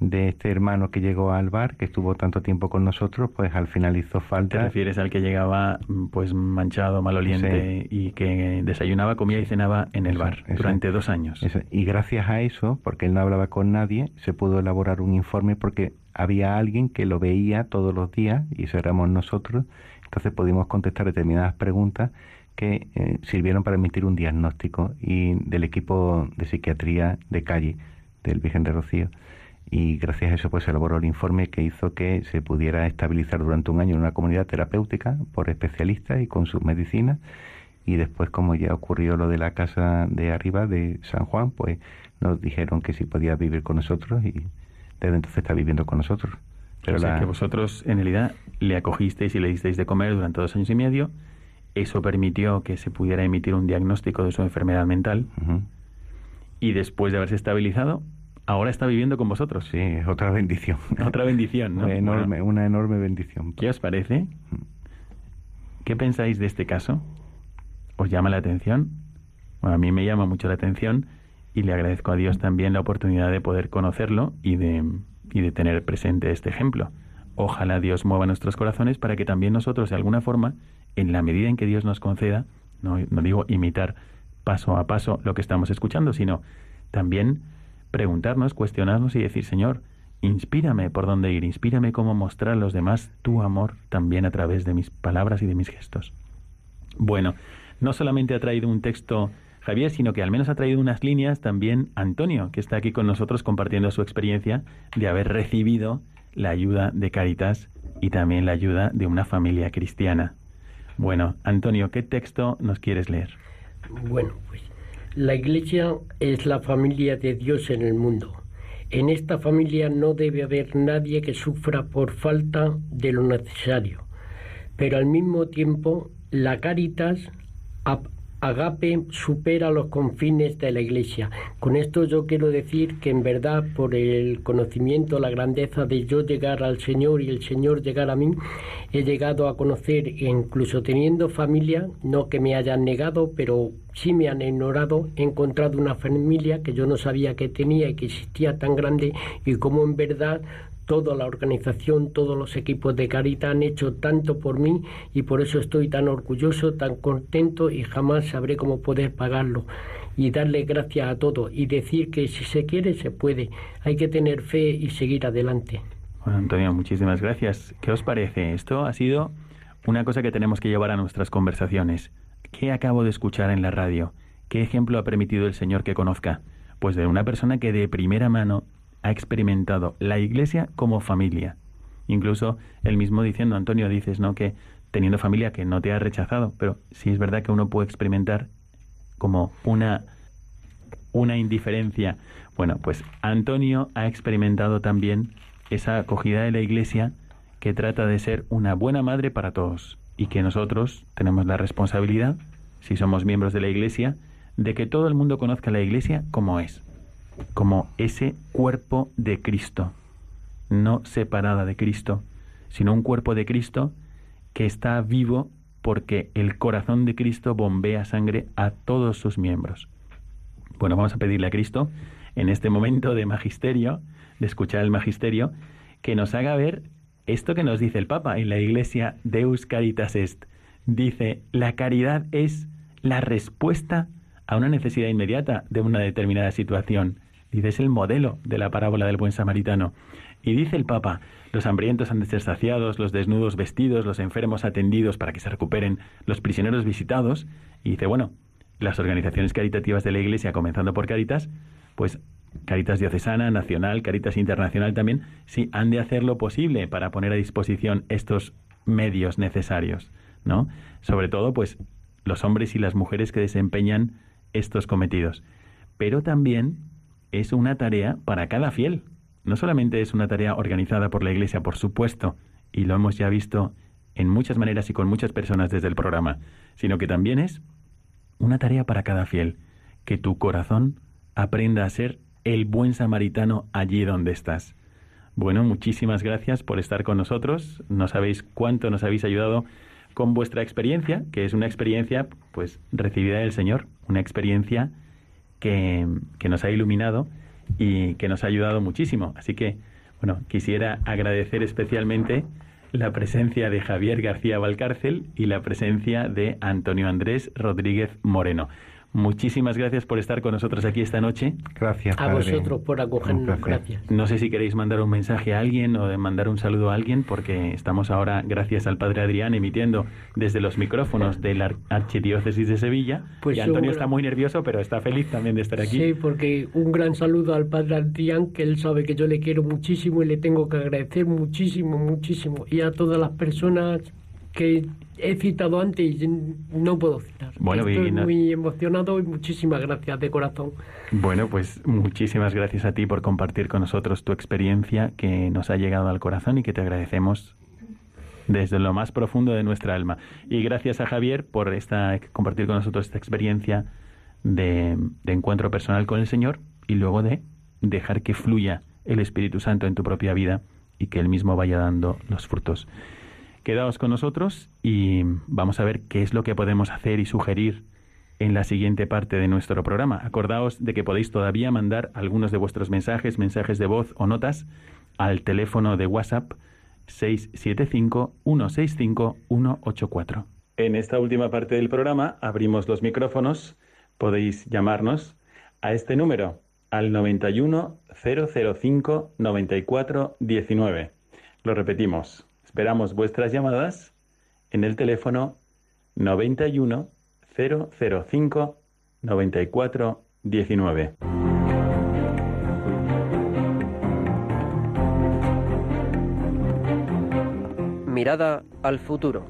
de este hermano que llegó al bar, que estuvo tanto tiempo con nosotros, pues al final hizo falta... ¿Te refieres al que llegaba pues manchado, maloliente, sí, y que desayunaba, comía y cenaba en el eso, bar eso, durante dos años? Eso. Y gracias a eso, porque él no hablaba con nadie, se pudo elaborar un informe porque había alguien que lo veía todos los días, y eso éramos nosotros, entonces pudimos contestar determinadas preguntas que eh, sirvieron para emitir un diagnóstico y del equipo de psiquiatría de calle del Virgen de Rocío. Y gracias a eso pues se elaboró el informe que hizo que se pudiera estabilizar durante un año en una comunidad terapéutica por especialistas y con sus medicinas. Y después, como ya ocurrió lo de la casa de arriba de San Juan, pues nos dijeron que sí podía vivir con nosotros, y desde entonces está viviendo con nosotros. Pero o sea la... que vosotros en realidad le acogisteis y le disteis de comer durante dos años y medio. Eso permitió que se pudiera emitir un diagnóstico de su enfermedad mental. Uh-huh. Y después de haberse estabilizado, ahora está viviendo con vosotros. Sí, es otra bendición. Otra bendición, ¿no? Una enorme, bueno, una enorme bendición. ¿Qué os parece? ¿Qué pensáis de este caso? ¿Os llama la atención? Bueno, a mí me llama mucho la atención y le agradezco a Dios también la oportunidad de poder conocerlo y de, y de tener presente este ejemplo. Ojalá Dios mueva nuestros corazones para que también nosotros, de alguna forma, en la medida en que Dios nos conceda, no, no digo imitar paso a paso lo que estamos escuchando, sino también preguntarnos, cuestionarnos y decir: Señor, inspírame por dónde ir, inspírame cómo mostrar a los demás tu amor también a través de mis palabras y de mis gestos. Bueno, no solamente ha traído un texto Javier, sino que al menos ha traído unas líneas también Antonio, que está aquí con nosotros compartiendo su experiencia de haber recibido la ayuda de Cáritas y también la ayuda de una familia cristiana. Bueno, Antonio, ¿qué texto nos quieres leer? Bueno, pues la Iglesia es la familia de Dios en el mundo. En esta familia no debe haber nadie que sufra por falta de lo necesario, pero al mismo tiempo la Cáritas agape supera los confines de la Iglesia. Con esto yo quiero decir que en verdad, por el conocimiento, la grandeza de yo llegar al Señor y el Señor llegar a mí, he llegado a conocer, incluso teniendo familia, no que me hayan negado, pero sí me han ignorado, he encontrado una familia que yo no sabía que tenía y que existía tan grande, y como en verdad toda la organización, todos los equipos de Cáritas han hecho tanto por mí, y por eso estoy tan orgulloso, tan contento, y jamás sabré cómo poder pagarlo. Y darle gracias a todos y decir que si se quiere, se puede. Hay que tener fe y seguir adelante. Bueno, Antonio, muchísimas gracias. ¿Qué os parece? Esto ha sido una cosa que tenemos que llevar a nuestras conversaciones. ¿Qué acabo de escuchar en la radio? ¿Qué ejemplo ha permitido el Señor que conozca? Pues de una persona que de primera mano ha experimentado la Iglesia como familia. Incluso él mismo diciendo, Antonio, dices, ¿no?, que teniendo familia que no te ha rechazado, pero sí es verdad que uno puede experimentar como una, una indiferencia. Bueno, pues Antonio ha experimentado también esa acogida de la Iglesia que trata de ser una buena madre para todos, y que nosotros tenemos la responsabilidad, si somos miembros de la Iglesia, de que todo el mundo conozca la Iglesia como es. Como ese cuerpo de Cristo, no separada de Cristo, sino un cuerpo de Cristo que está vivo porque el corazón de Cristo bombea sangre a todos sus miembros. Bueno, vamos a pedirle a Cristo, en este momento de magisterio, de escuchar el magisterio, que nos haga ver esto que nos dice el Papa en la Iglesia, Deus Caritas Est. Dice, la caridad es la respuesta a una necesidad inmediata de una determinada situación. Dice, es el modelo de la parábola del buen samaritano. Y dice el Papa, los hambrientos han de ser saciados, los desnudos vestidos, los enfermos atendidos para que se recuperen, los prisioneros visitados. Y dice, bueno, las organizaciones caritativas de la Iglesia, comenzando por Cáritas, pues Cáritas diocesana, nacional, Cáritas internacional también, sí, han de hacer lo posible para poner a disposición estos medios necesarios, ¿no? Sobre todo, pues, los hombres y las mujeres que desempeñan estos cometidos. Pero también es una tarea para cada fiel. No solamente es una tarea organizada por la Iglesia, por supuesto, y lo hemos ya visto en muchas maneras y con muchas personas desde el programa, sino que también es una tarea para cada fiel, que tu corazón aprenda a ser el buen samaritano allí donde estás. Bueno, muchísimas gracias por estar con nosotros. No sabéis cuánto nos habéis ayudado con vuestra experiencia, que es una experiencia pues recibida del Señor, una experiencia que, que nos ha iluminado y que nos ha ayudado muchísimo. Así que, bueno, quisiera agradecer especialmente la presencia de Javier García Valcárcel y la presencia de Antonio Andrés Rodríguez Moreno. Muchísimas gracias por estar con nosotros aquí esta noche. Gracias, padre. A vosotros por acogernos. Gracias. No sé si queréis mandar un mensaje a alguien o mandar un saludo a alguien, porque estamos ahora, gracias al padre Adrián, emitiendo desde los micrófonos de la Archidiócesis de Sevilla. Pues y Antonio un... está muy nervioso, pero está feliz también de estar aquí. Sí, porque un gran saludo al padre Adrián, que él sabe que yo le quiero muchísimo y le tengo que agradecer muchísimo, muchísimo. Y a todas las personas que he citado antes y no puedo citar. Bueno, estoy no... muy emocionado y muchísimas gracias de corazón. Bueno, pues muchísimas gracias a ti por compartir con nosotros tu experiencia, que nos ha llegado al corazón y que te agradecemos desde lo más profundo de nuestra alma. Y gracias a Javier por esta, compartir con nosotros esta experiencia de, de encuentro personal con el Señor y luego de dejar que fluya el Espíritu Santo en tu propia vida y que Él mismo vaya dando los frutos. Quedaos con nosotros y vamos a ver qué es lo que podemos hacer y sugerir en la siguiente parte de nuestro programa. Acordaos de que podéis todavía mandar algunos de vuestros mensajes, mensajes de voz o notas al teléfono de WhatsApp seis siete cinco, uno seis cinco, uno ocho cuatro. En esta última parte del programa abrimos los micrófonos. Podéis llamarnos a este número, al noventa y uno, cero cero cinco, noventa y cuatro, diecinueve. Lo repetimos. Esperamos vuestras llamadas en el teléfono noventa y uno, cero cero cinco, noventa y cuatro, diecinueve. Mirada al futuro.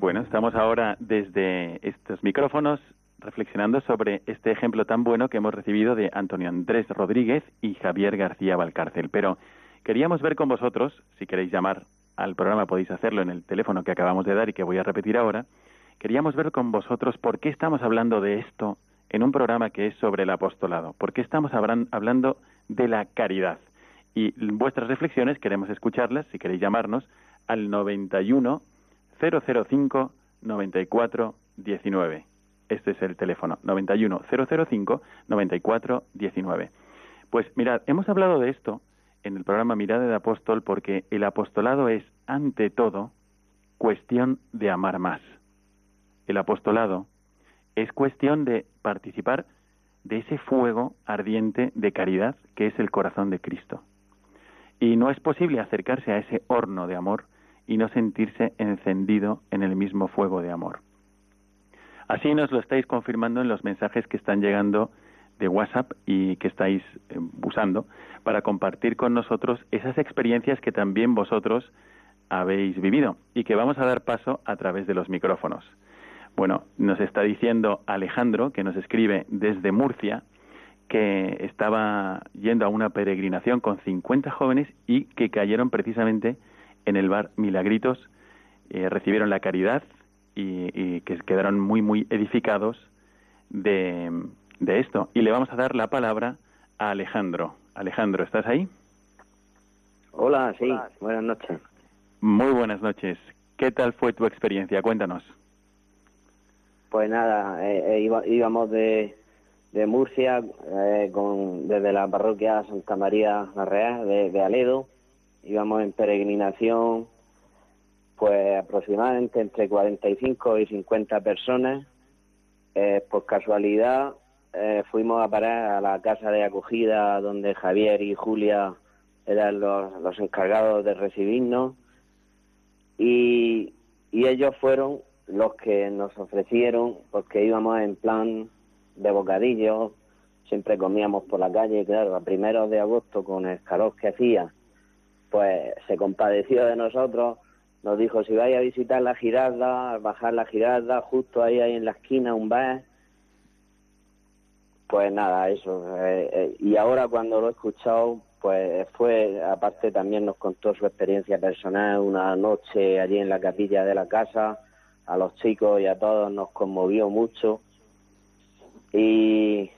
Bueno, estamos ahora desde estos micrófonos reflexionando sobre este ejemplo tan bueno que hemos recibido de Antonio Andrés Rodríguez y Javier García Valcárcel. Pero queríamos ver con vosotros, si queréis llamar al programa podéis hacerlo en el teléfono que acabamos de dar y que voy a repetir ahora, queríamos ver con vosotros por qué estamos hablando de esto en un programa que es sobre el apostolado, por qué estamos hablando de la caridad. Y vuestras reflexiones queremos escucharlas, si queréis llamarnos, al noventa y uno, cero cero cinco, noventa y cuatro, diecinueve. Este es el teléfono, noventa y uno, cero cero cinco, noventa y cuatro, diecinueve. Pues mirad, hemos hablado de esto en el programa Mirada de Apóstol porque el apostolado es, ante todo, cuestión de amar más. El apostolado es cuestión de participar de ese fuego ardiente de caridad que es el corazón de Cristo. Y no es posible acercarse a ese horno de amor y no sentirse encendido en el mismo fuego de amor. Así nos lo estáis confirmando en los mensajes que están llegando de WhatsApp y que estáis eh, usando para compartir con nosotros esas experiencias que también vosotros habéis vivido y que vamos a dar paso a través de los micrófonos. Bueno, nos está diciendo Alejandro, que nos escribe desde Murcia, que estaba yendo a una peregrinación con cincuenta jóvenes y que cayeron precisamente en el bar Milagritos, eh, recibieron la caridad y, y que quedaron muy, muy edificados de, de esto. Y le vamos a dar la palabra a Alejandro. Alejandro, ¿estás ahí? Hola, sí. Hola. Buenas noches. Muy buenas noches. ¿Qué tal fue tu experiencia? Cuéntanos. Pues nada, eh, eh, íbamos de, de Murcia, eh, con, desde la parroquia Santa María la Real de, de Aledo. Íbamos en peregrinación, pues aproximadamente entre cuarenta y cinco y cincuenta personas. Eh, por casualidad eh, fuimos a parar a la casa de acogida donde Javier y Julia eran los, los encargados de recibirnos. Y, y ellos fueron los que nos ofrecieron, porque íbamos en plan de bocadillos, siempre comíamos por la calle, y claro, a primeros de agosto, con el calor que hacía, pues se compadeció de nosotros, nos dijo, si vais a visitar la Giralda, al bajar la Giralda, justo ahí hay en la esquina un bar. Pues nada, eso. Eh, eh, y ahora cuando lo he escuchado, pues fue, aparte también nos contó su experiencia personal, una noche allí en la capilla de la casa, a los chicos y a todos nos conmovió mucho. Y,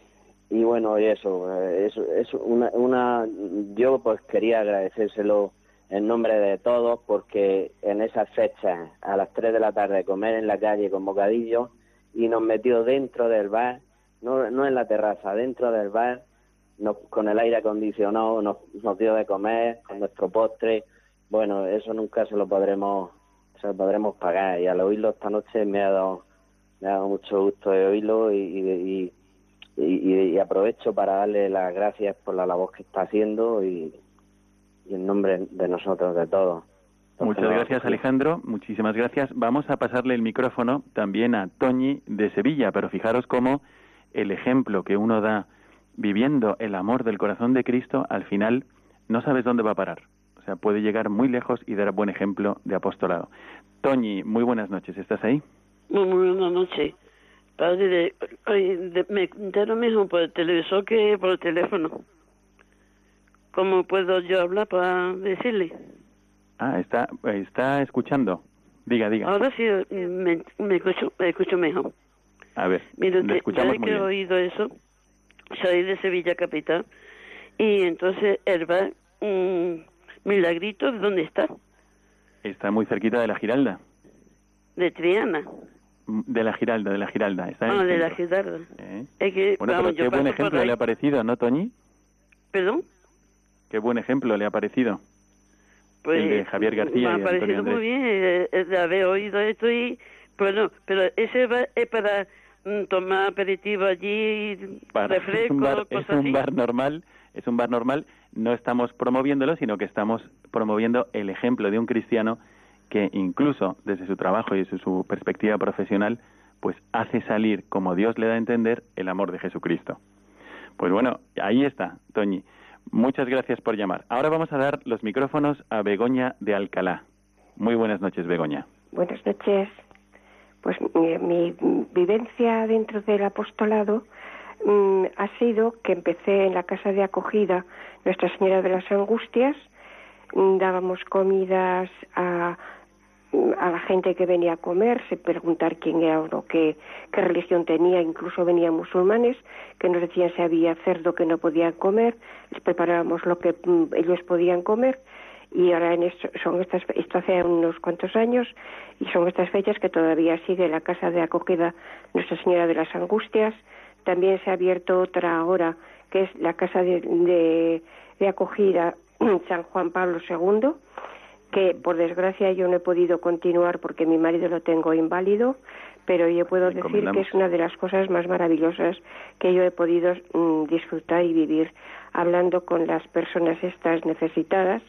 y bueno, y eso, eh, eso, eso una, una, yo pues quería agradecérselo en nombre de todos, porque en esas fechas, a las tres de la tarde, comer en la calle con bocadillo, y nos metió dentro del bar, no, no en la terraza, dentro del bar, nos, con el aire acondicionado, nos, nos dio de comer, con nuestro postre. Bueno, eso nunca se lo podremos se lo podremos pagar, y al oírlo esta noche me ha dado, me ha dado mucho gusto de oírlo, y, y, y, y, y aprovecho para darle las gracias por la labor que está haciendo, y, y en nombre de nosotros, de todos. Muchas gracias, Alejandro, muchísimas gracias. Vamos a pasarle el micrófono también a Toñi de Sevilla, pero fijaros cómo el ejemplo que uno da viviendo el amor del corazón de Cristo, al final no sabes dónde va a parar. O sea, puede llegar muy lejos y dar buen ejemplo de apostolado. Toñi, muy buenas noches, ¿estás ahí? Muy buenas noches. Padre, me entero mismo por el televisor que por el teléfono. ¿Cómo puedo yo hablar para decirle? Ah, está está escuchando. Diga, diga. Ahora sí, me, me, escucho, me escucho mejor. A ver, mire, le escuchamos muy bien. Yo he oído eso, soy de Sevilla capital, y entonces el bar um, Milagritos, ¿dónde está? Está muy cerquita de la Giralda. ¿De Triana? De la Giralda, de la Giralda. Está ah, de la Giralda. ¿Eh? Es que, bueno, vamos, pero qué buen ejemplo le ha parecido, ¿no, Toñi? ¿Perdón? Qué buen ejemplo le ha parecido. Pues, el de Javier García. Me ha parecido muy bien eh, eh, haber oído esto y... Bueno, pero ese bar es para mm, tomar aperitivo allí, para, refresco, es un bar, cosas es un así. Bar normal, es un bar normal. No estamos promoviéndolo, sino que estamos promoviendo el ejemplo de un cristiano que incluso desde su trabajo y desde su perspectiva profesional, pues hace salir, como Dios le da a entender, el amor de Jesucristo. Pues bueno, ahí está, Toñi. Muchas gracias por llamar. Ahora vamos a dar los micrófonos a Begoña de Alcalá. Muy buenas noches, Begoña. Buenas noches. Pues mi, mi vivencia dentro del apostolado mmm, ha sido que empecé en la casa de acogida Nuestra Señora de las Angustias. Mmm, dábamos comidas a, a la gente que venía a comer, sin preguntar quién era o qué, qué religión tenía. Incluso venían musulmanes que nos decían si había cerdo que no podían comer. Les preparábamos lo que mmm, ellos podían comer. Y ahora en esto, son estas, esto hace unos cuantos años, y son estas fechas que todavía sigue la casa de acogida Nuestra Señora de las Angustias. También se ha abierto otra ahora, que es la casa de, de, de acogida San Juan Pablo segundo, que por desgracia yo no he podido continuar porque mi marido lo tengo inválido, pero yo puedo decir que es una de las cosas más maravillosas que yo he podido mmm, disfrutar y vivir, hablando con las personas estas necesitadas.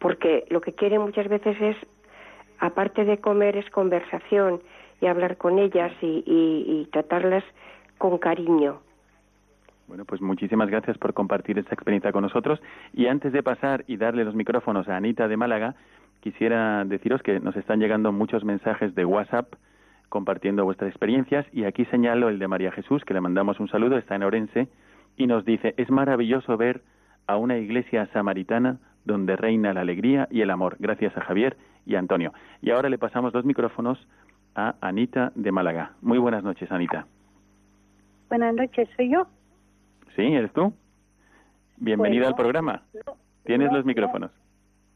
Porque lo que quieren muchas veces es, aparte de comer, es conversación y hablar con ellas y, y, y tratarlas con cariño. Bueno, pues muchísimas gracias por compartir esta experiencia con nosotros. Y antes de pasar y darle los micrófonos a Anita de Málaga, quisiera deciros que nos están llegando muchos mensajes de WhatsApp compartiendo vuestras experiencias. Y aquí señalo el de María Jesús, que le mandamos un saludo, está en Orense, y nos dice, es maravilloso ver a una iglesia samaritana donde reina la alegría y el amor, gracias a Javier y a Antonio. Y ahora le pasamos los micrófonos a Anita de Málaga. Muy buenas noches, Anita. Buenas noches, ¿soy yo? Sí, ¿eres tú? Bienvenida bueno, al programa. No, ¿Tienes no, los micrófonos?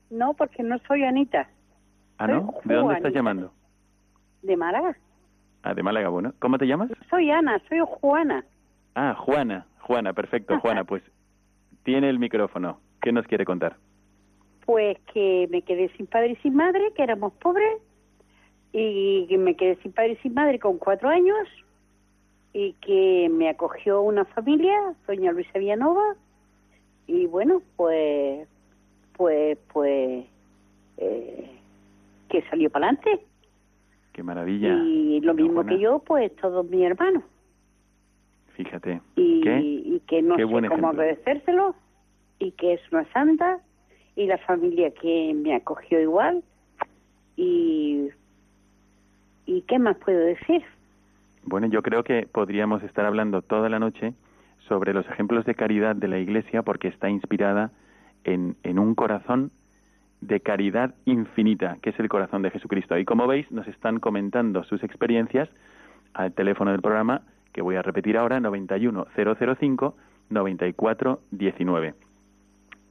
No, porque no soy Anita. ¿Ah, soy no? Juan. ¿De dónde estás llamando? De Málaga. Ah, de Málaga, bueno. ¿Cómo te llamas? Soy Ana, soy Juana. Ah, Juana, Juana, perfecto. Juana, pues tiene el micrófono. ¿Qué nos quiere contar? Pues que me quedé sin padre y sin madre, que éramos pobres, y que me quedé sin padre y sin madre con cuatro años, y que me acogió una familia, Doña Luisa Villanova, y bueno, pues, pues, pues, eh, que salió para adelante. ¡Qué maravilla! Y lo mismo que yo, pues, todos mis hermanos. Fíjate. Y, ¿Qué? y que no Qué sé cómo agradecérselo, y que es una santa, y la familia que me acogió igual, y... ¿Y qué más puedo decir? Bueno, yo creo que podríamos estar hablando toda la noche sobre los ejemplos de caridad de la Iglesia, porque está inspirada en, en un corazón de caridad infinita, que es el corazón de Jesucristo. Y como veis, nos están comentando sus experiencias al teléfono del programa, que voy a repetir ahora, nueve uno cero cero cinco, nueve cuatro uno nueve.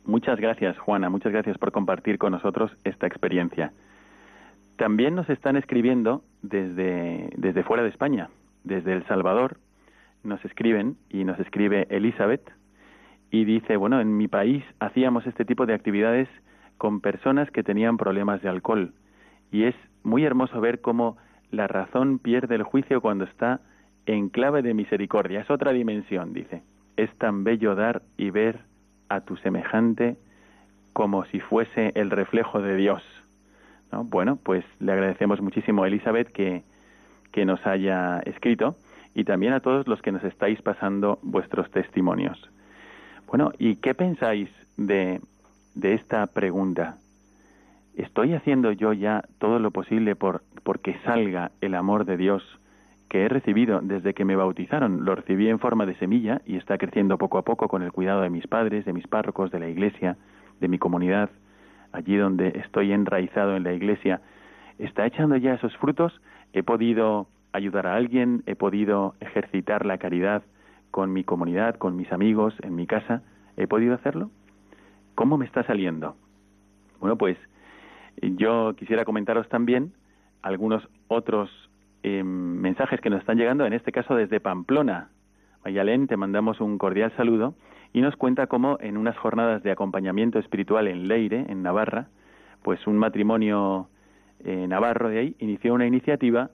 Muchas gracias, Juana, muchas gracias por compartir con nosotros esta experiencia. También nos están escribiendo desde, desde fuera de España, desde El Salvador. Nos escriben, y nos escribe Elizabeth, y dice, bueno, en mi país hacíamos este tipo de actividades con personas que tenían problemas de alcohol, y es muy hermoso ver cómo la razón pierde el juicio cuando está en clave de misericordia. Es otra dimensión, dice. Es tan bello dar y ver a tu semejante como si fuese el reflejo de Dios, ¿no? Bueno, pues le agradecemos muchísimo a Elizabeth que, que nos haya escrito, y también a todos los que nos estáis pasando vuestros testimonios. Bueno, ¿y qué pensáis de, de esta pregunta? ¿Estoy haciendo yo ya todo lo posible por porque salga el amor de Dios que he recibido desde que me bautizaron? Lo recibí en forma de semilla y está creciendo poco a poco con el cuidado de mis padres, de mis párrocos, de la Iglesia, de mi comunidad. Allí donde estoy enraizado en la Iglesia, ¿está echando ya esos frutos? ¿He podido ayudar a alguien? ¿He podido ejercitar la caridad con mi comunidad, con mis amigos, en mi casa? ¿He podido hacerlo? ¿Cómo me está saliendo? Bueno, pues yo quisiera comentaros también algunos otros eh, mensajes que nos están llegando, en este caso desde Pamplona. Mayalén, te mandamos un cordial saludo. Y nos cuenta cómo en unas jornadas de acompañamiento espiritual en Leire, en Navarra, pues un matrimonio eh, navarro de ahí inició una iniciativa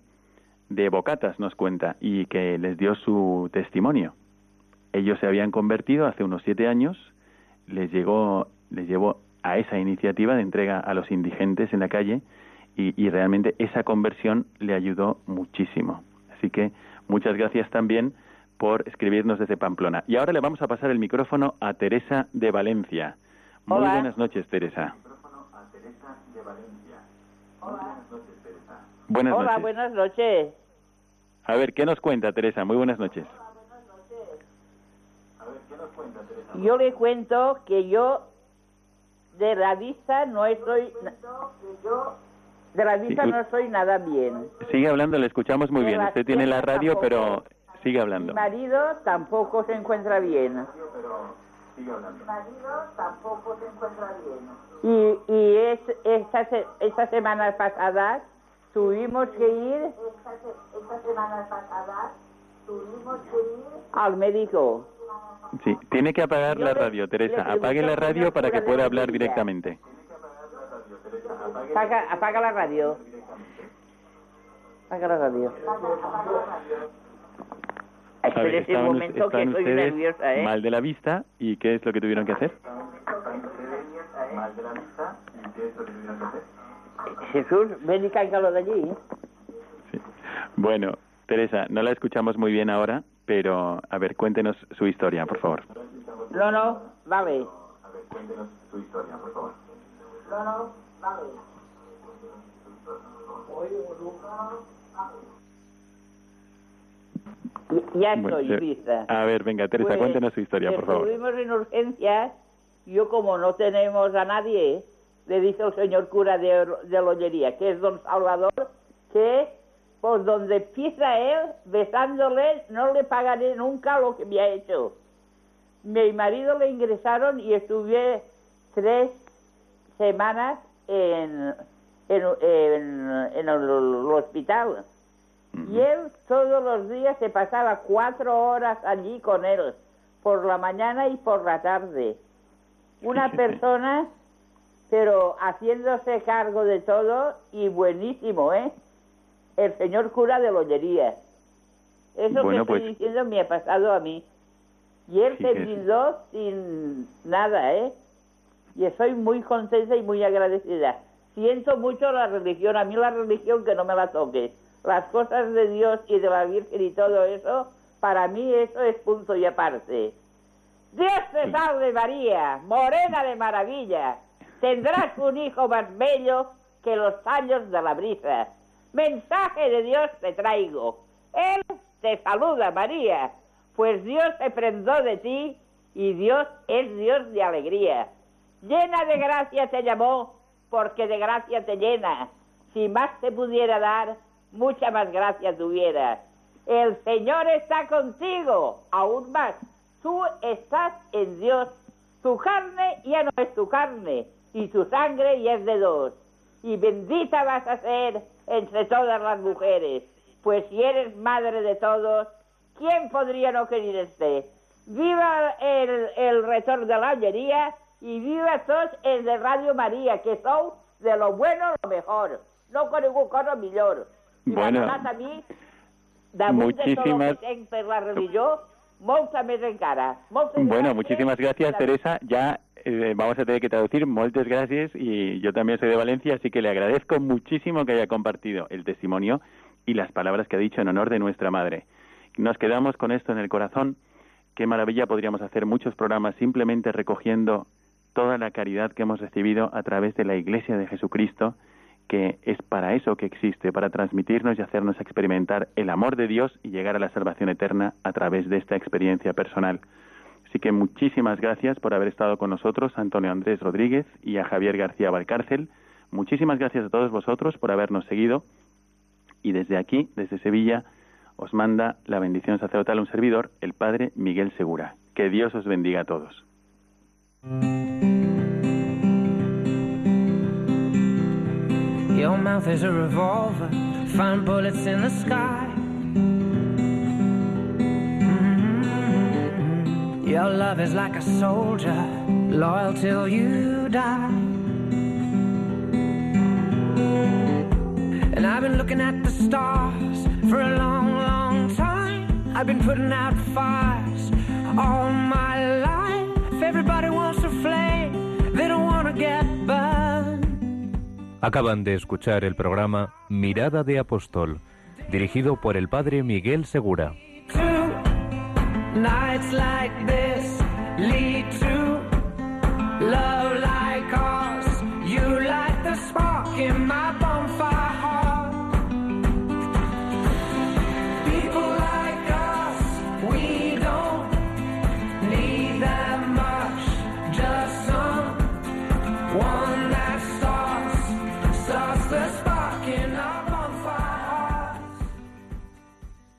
de bocatas, nos cuenta, y que les dio su testimonio. Ellos se habían convertido hace unos siete años, les, llegó, les llevó a esa iniciativa de entrega a los indigentes en la calle, y, y realmente esa conversión le ayudó muchísimo. Así que muchas gracias también por escribirnos desde Pamplona. Y ahora le vamos a pasar el micrófono a Teresa de Valencia. Muy Hola. buenas noches, Teresa. Micrófono a Teresa de Valencia. Hola. Buenas noches, Teresa. Buenas Hola, noches. buenas noches. A ver, ¿qué nos cuenta, Teresa? Muy buenas noches. Hola, buenas noches. A ver, ¿qué nos cuenta, Teresa? Yo le cuento que yo de la vista no estoy... que yo... De la vista sí, no estoy nada bien. Sigue hablando, le escuchamos muy de bien. Usted tiene la radio, pero... Sigue hablando. Mi marido tampoco se encuentra bien. Mi marido tampoco se encuentra bien. Y, y es, esta, esta semana pasada tuvimos que ir... Esta, esta semana pasada tuvimos que ir... Al médico. Sí, tiene que apagar Yo la radio, le, Teresa. Le apague la radio para que pueda hablar directamente. Tiene que apagar la radio, Teresa. Apague apaga, la apaga la radio. Apaga la radio. Espere un momento, que estoy nerviosa, ¿eh? Mal de la vista, ¿y qué es lo que tuvieron que hacer? Mal de la vista, ¿y qué es lo que tuvieron que hacer? Jesús, ven y cáigalo de allí. Sí. Bueno, Teresa, no la escuchamos muy bien ahora, pero a ver, cuéntenos su historia, por favor. No, no, vale. A ver, cuéntenos su historia, por favor. No, no, vale. Oye, boludo. Ya estoy bueno, lista. A ver, venga, Teresa, pues, cuéntenos su historia, por favor. Estuvimos en urgencias. Yo, como no tenemos a nadie, le dice al señor cura de, de Bollerías, que es don Salvador, que por donde empieza él, besándole, no le pagaré nunca lo que me ha hecho. Mi marido le ingresaron y estuve tres semanas en, en, en, en el hospital. Y él todos los días se pasaba cuatro horas allí con él, por la mañana y por la tarde. Una persona, pero haciéndose cargo de todo, y buenísimo, ¿eh? El señor cura de Bollerías. Eso bueno, que pues, estoy diciendo me ha pasado a mí. Y él sí se brindó sin nada, ¿eh? Y estoy muy contenta y muy agradecida. Siento mucho la religión, a mí la religión que no me la toque. Las cosas de Dios y de la Virgen y todo eso Para mí eso es punto y aparte. Dios te salve María, morena de maravilla, tendrás un hijo más bello que los años de la brisa. Mensaje de Dios te traigo, Él te saluda María, pues Dios te prendó de ti y Dios es Dios de alegría. Llena de gracia te llamó, porque de gracia te llena. Si más te pudiera dar, mucha más gracia tuviera. El Señor está contigo, aún más. Tú estás en Dios. Tu carne ya no es tu carne, y tu sangre ya es de dos. Y bendita vas a ser entre todas las mujeres, pues si eres madre de todos, ¿quién podría no quererte? Viva el, el retor de la Bollerías y viva todos el de Radio María, que son de lo bueno lo mejor, no con ningún coro mejor. Y bueno, además a mí, da muchísimas Bueno, muchísimas gracias, Teresa. Ya eh, vamos a tener que traducir. Muchas gracias. Y yo también soy de Valencia, así que le agradezco muchísimo que haya compartido el testimonio y las palabras que ha dicho en honor de nuestra madre. Nos quedamos con esto en el corazón. Qué maravilla, podríamos hacer muchos programas simplemente recogiendo toda la caridad que hemos recibido a través de la Iglesia de Jesucristo, que es para eso que existe, para transmitirnos y hacernos experimentar el amor de Dios y llegar a la salvación eterna a través de esta experiencia personal. Así que muchísimas gracias por haber estado con nosotros, Antonio Andrés Rodríguez y a Javier García Valcárcel. Muchísimas gracias a todos vosotros por habernos seguido. Y desde aquí, desde Sevilla, os manda la bendición sacerdotal a un servidor, el Padre Miguel Segura. Que Dios os bendiga a todos. Your mouth is a revolver, find bullets in the sky. Mm-hmm. Your love is like a soldier, loyal till you die. And I've been looking at the stars for a long, long time. I've been putting out fires all my life. Everybody wants a flame, they don't want to get burned. Acaban de escuchar el programa Mirada de Apóstol, dirigido por el Padre Miguel Segura.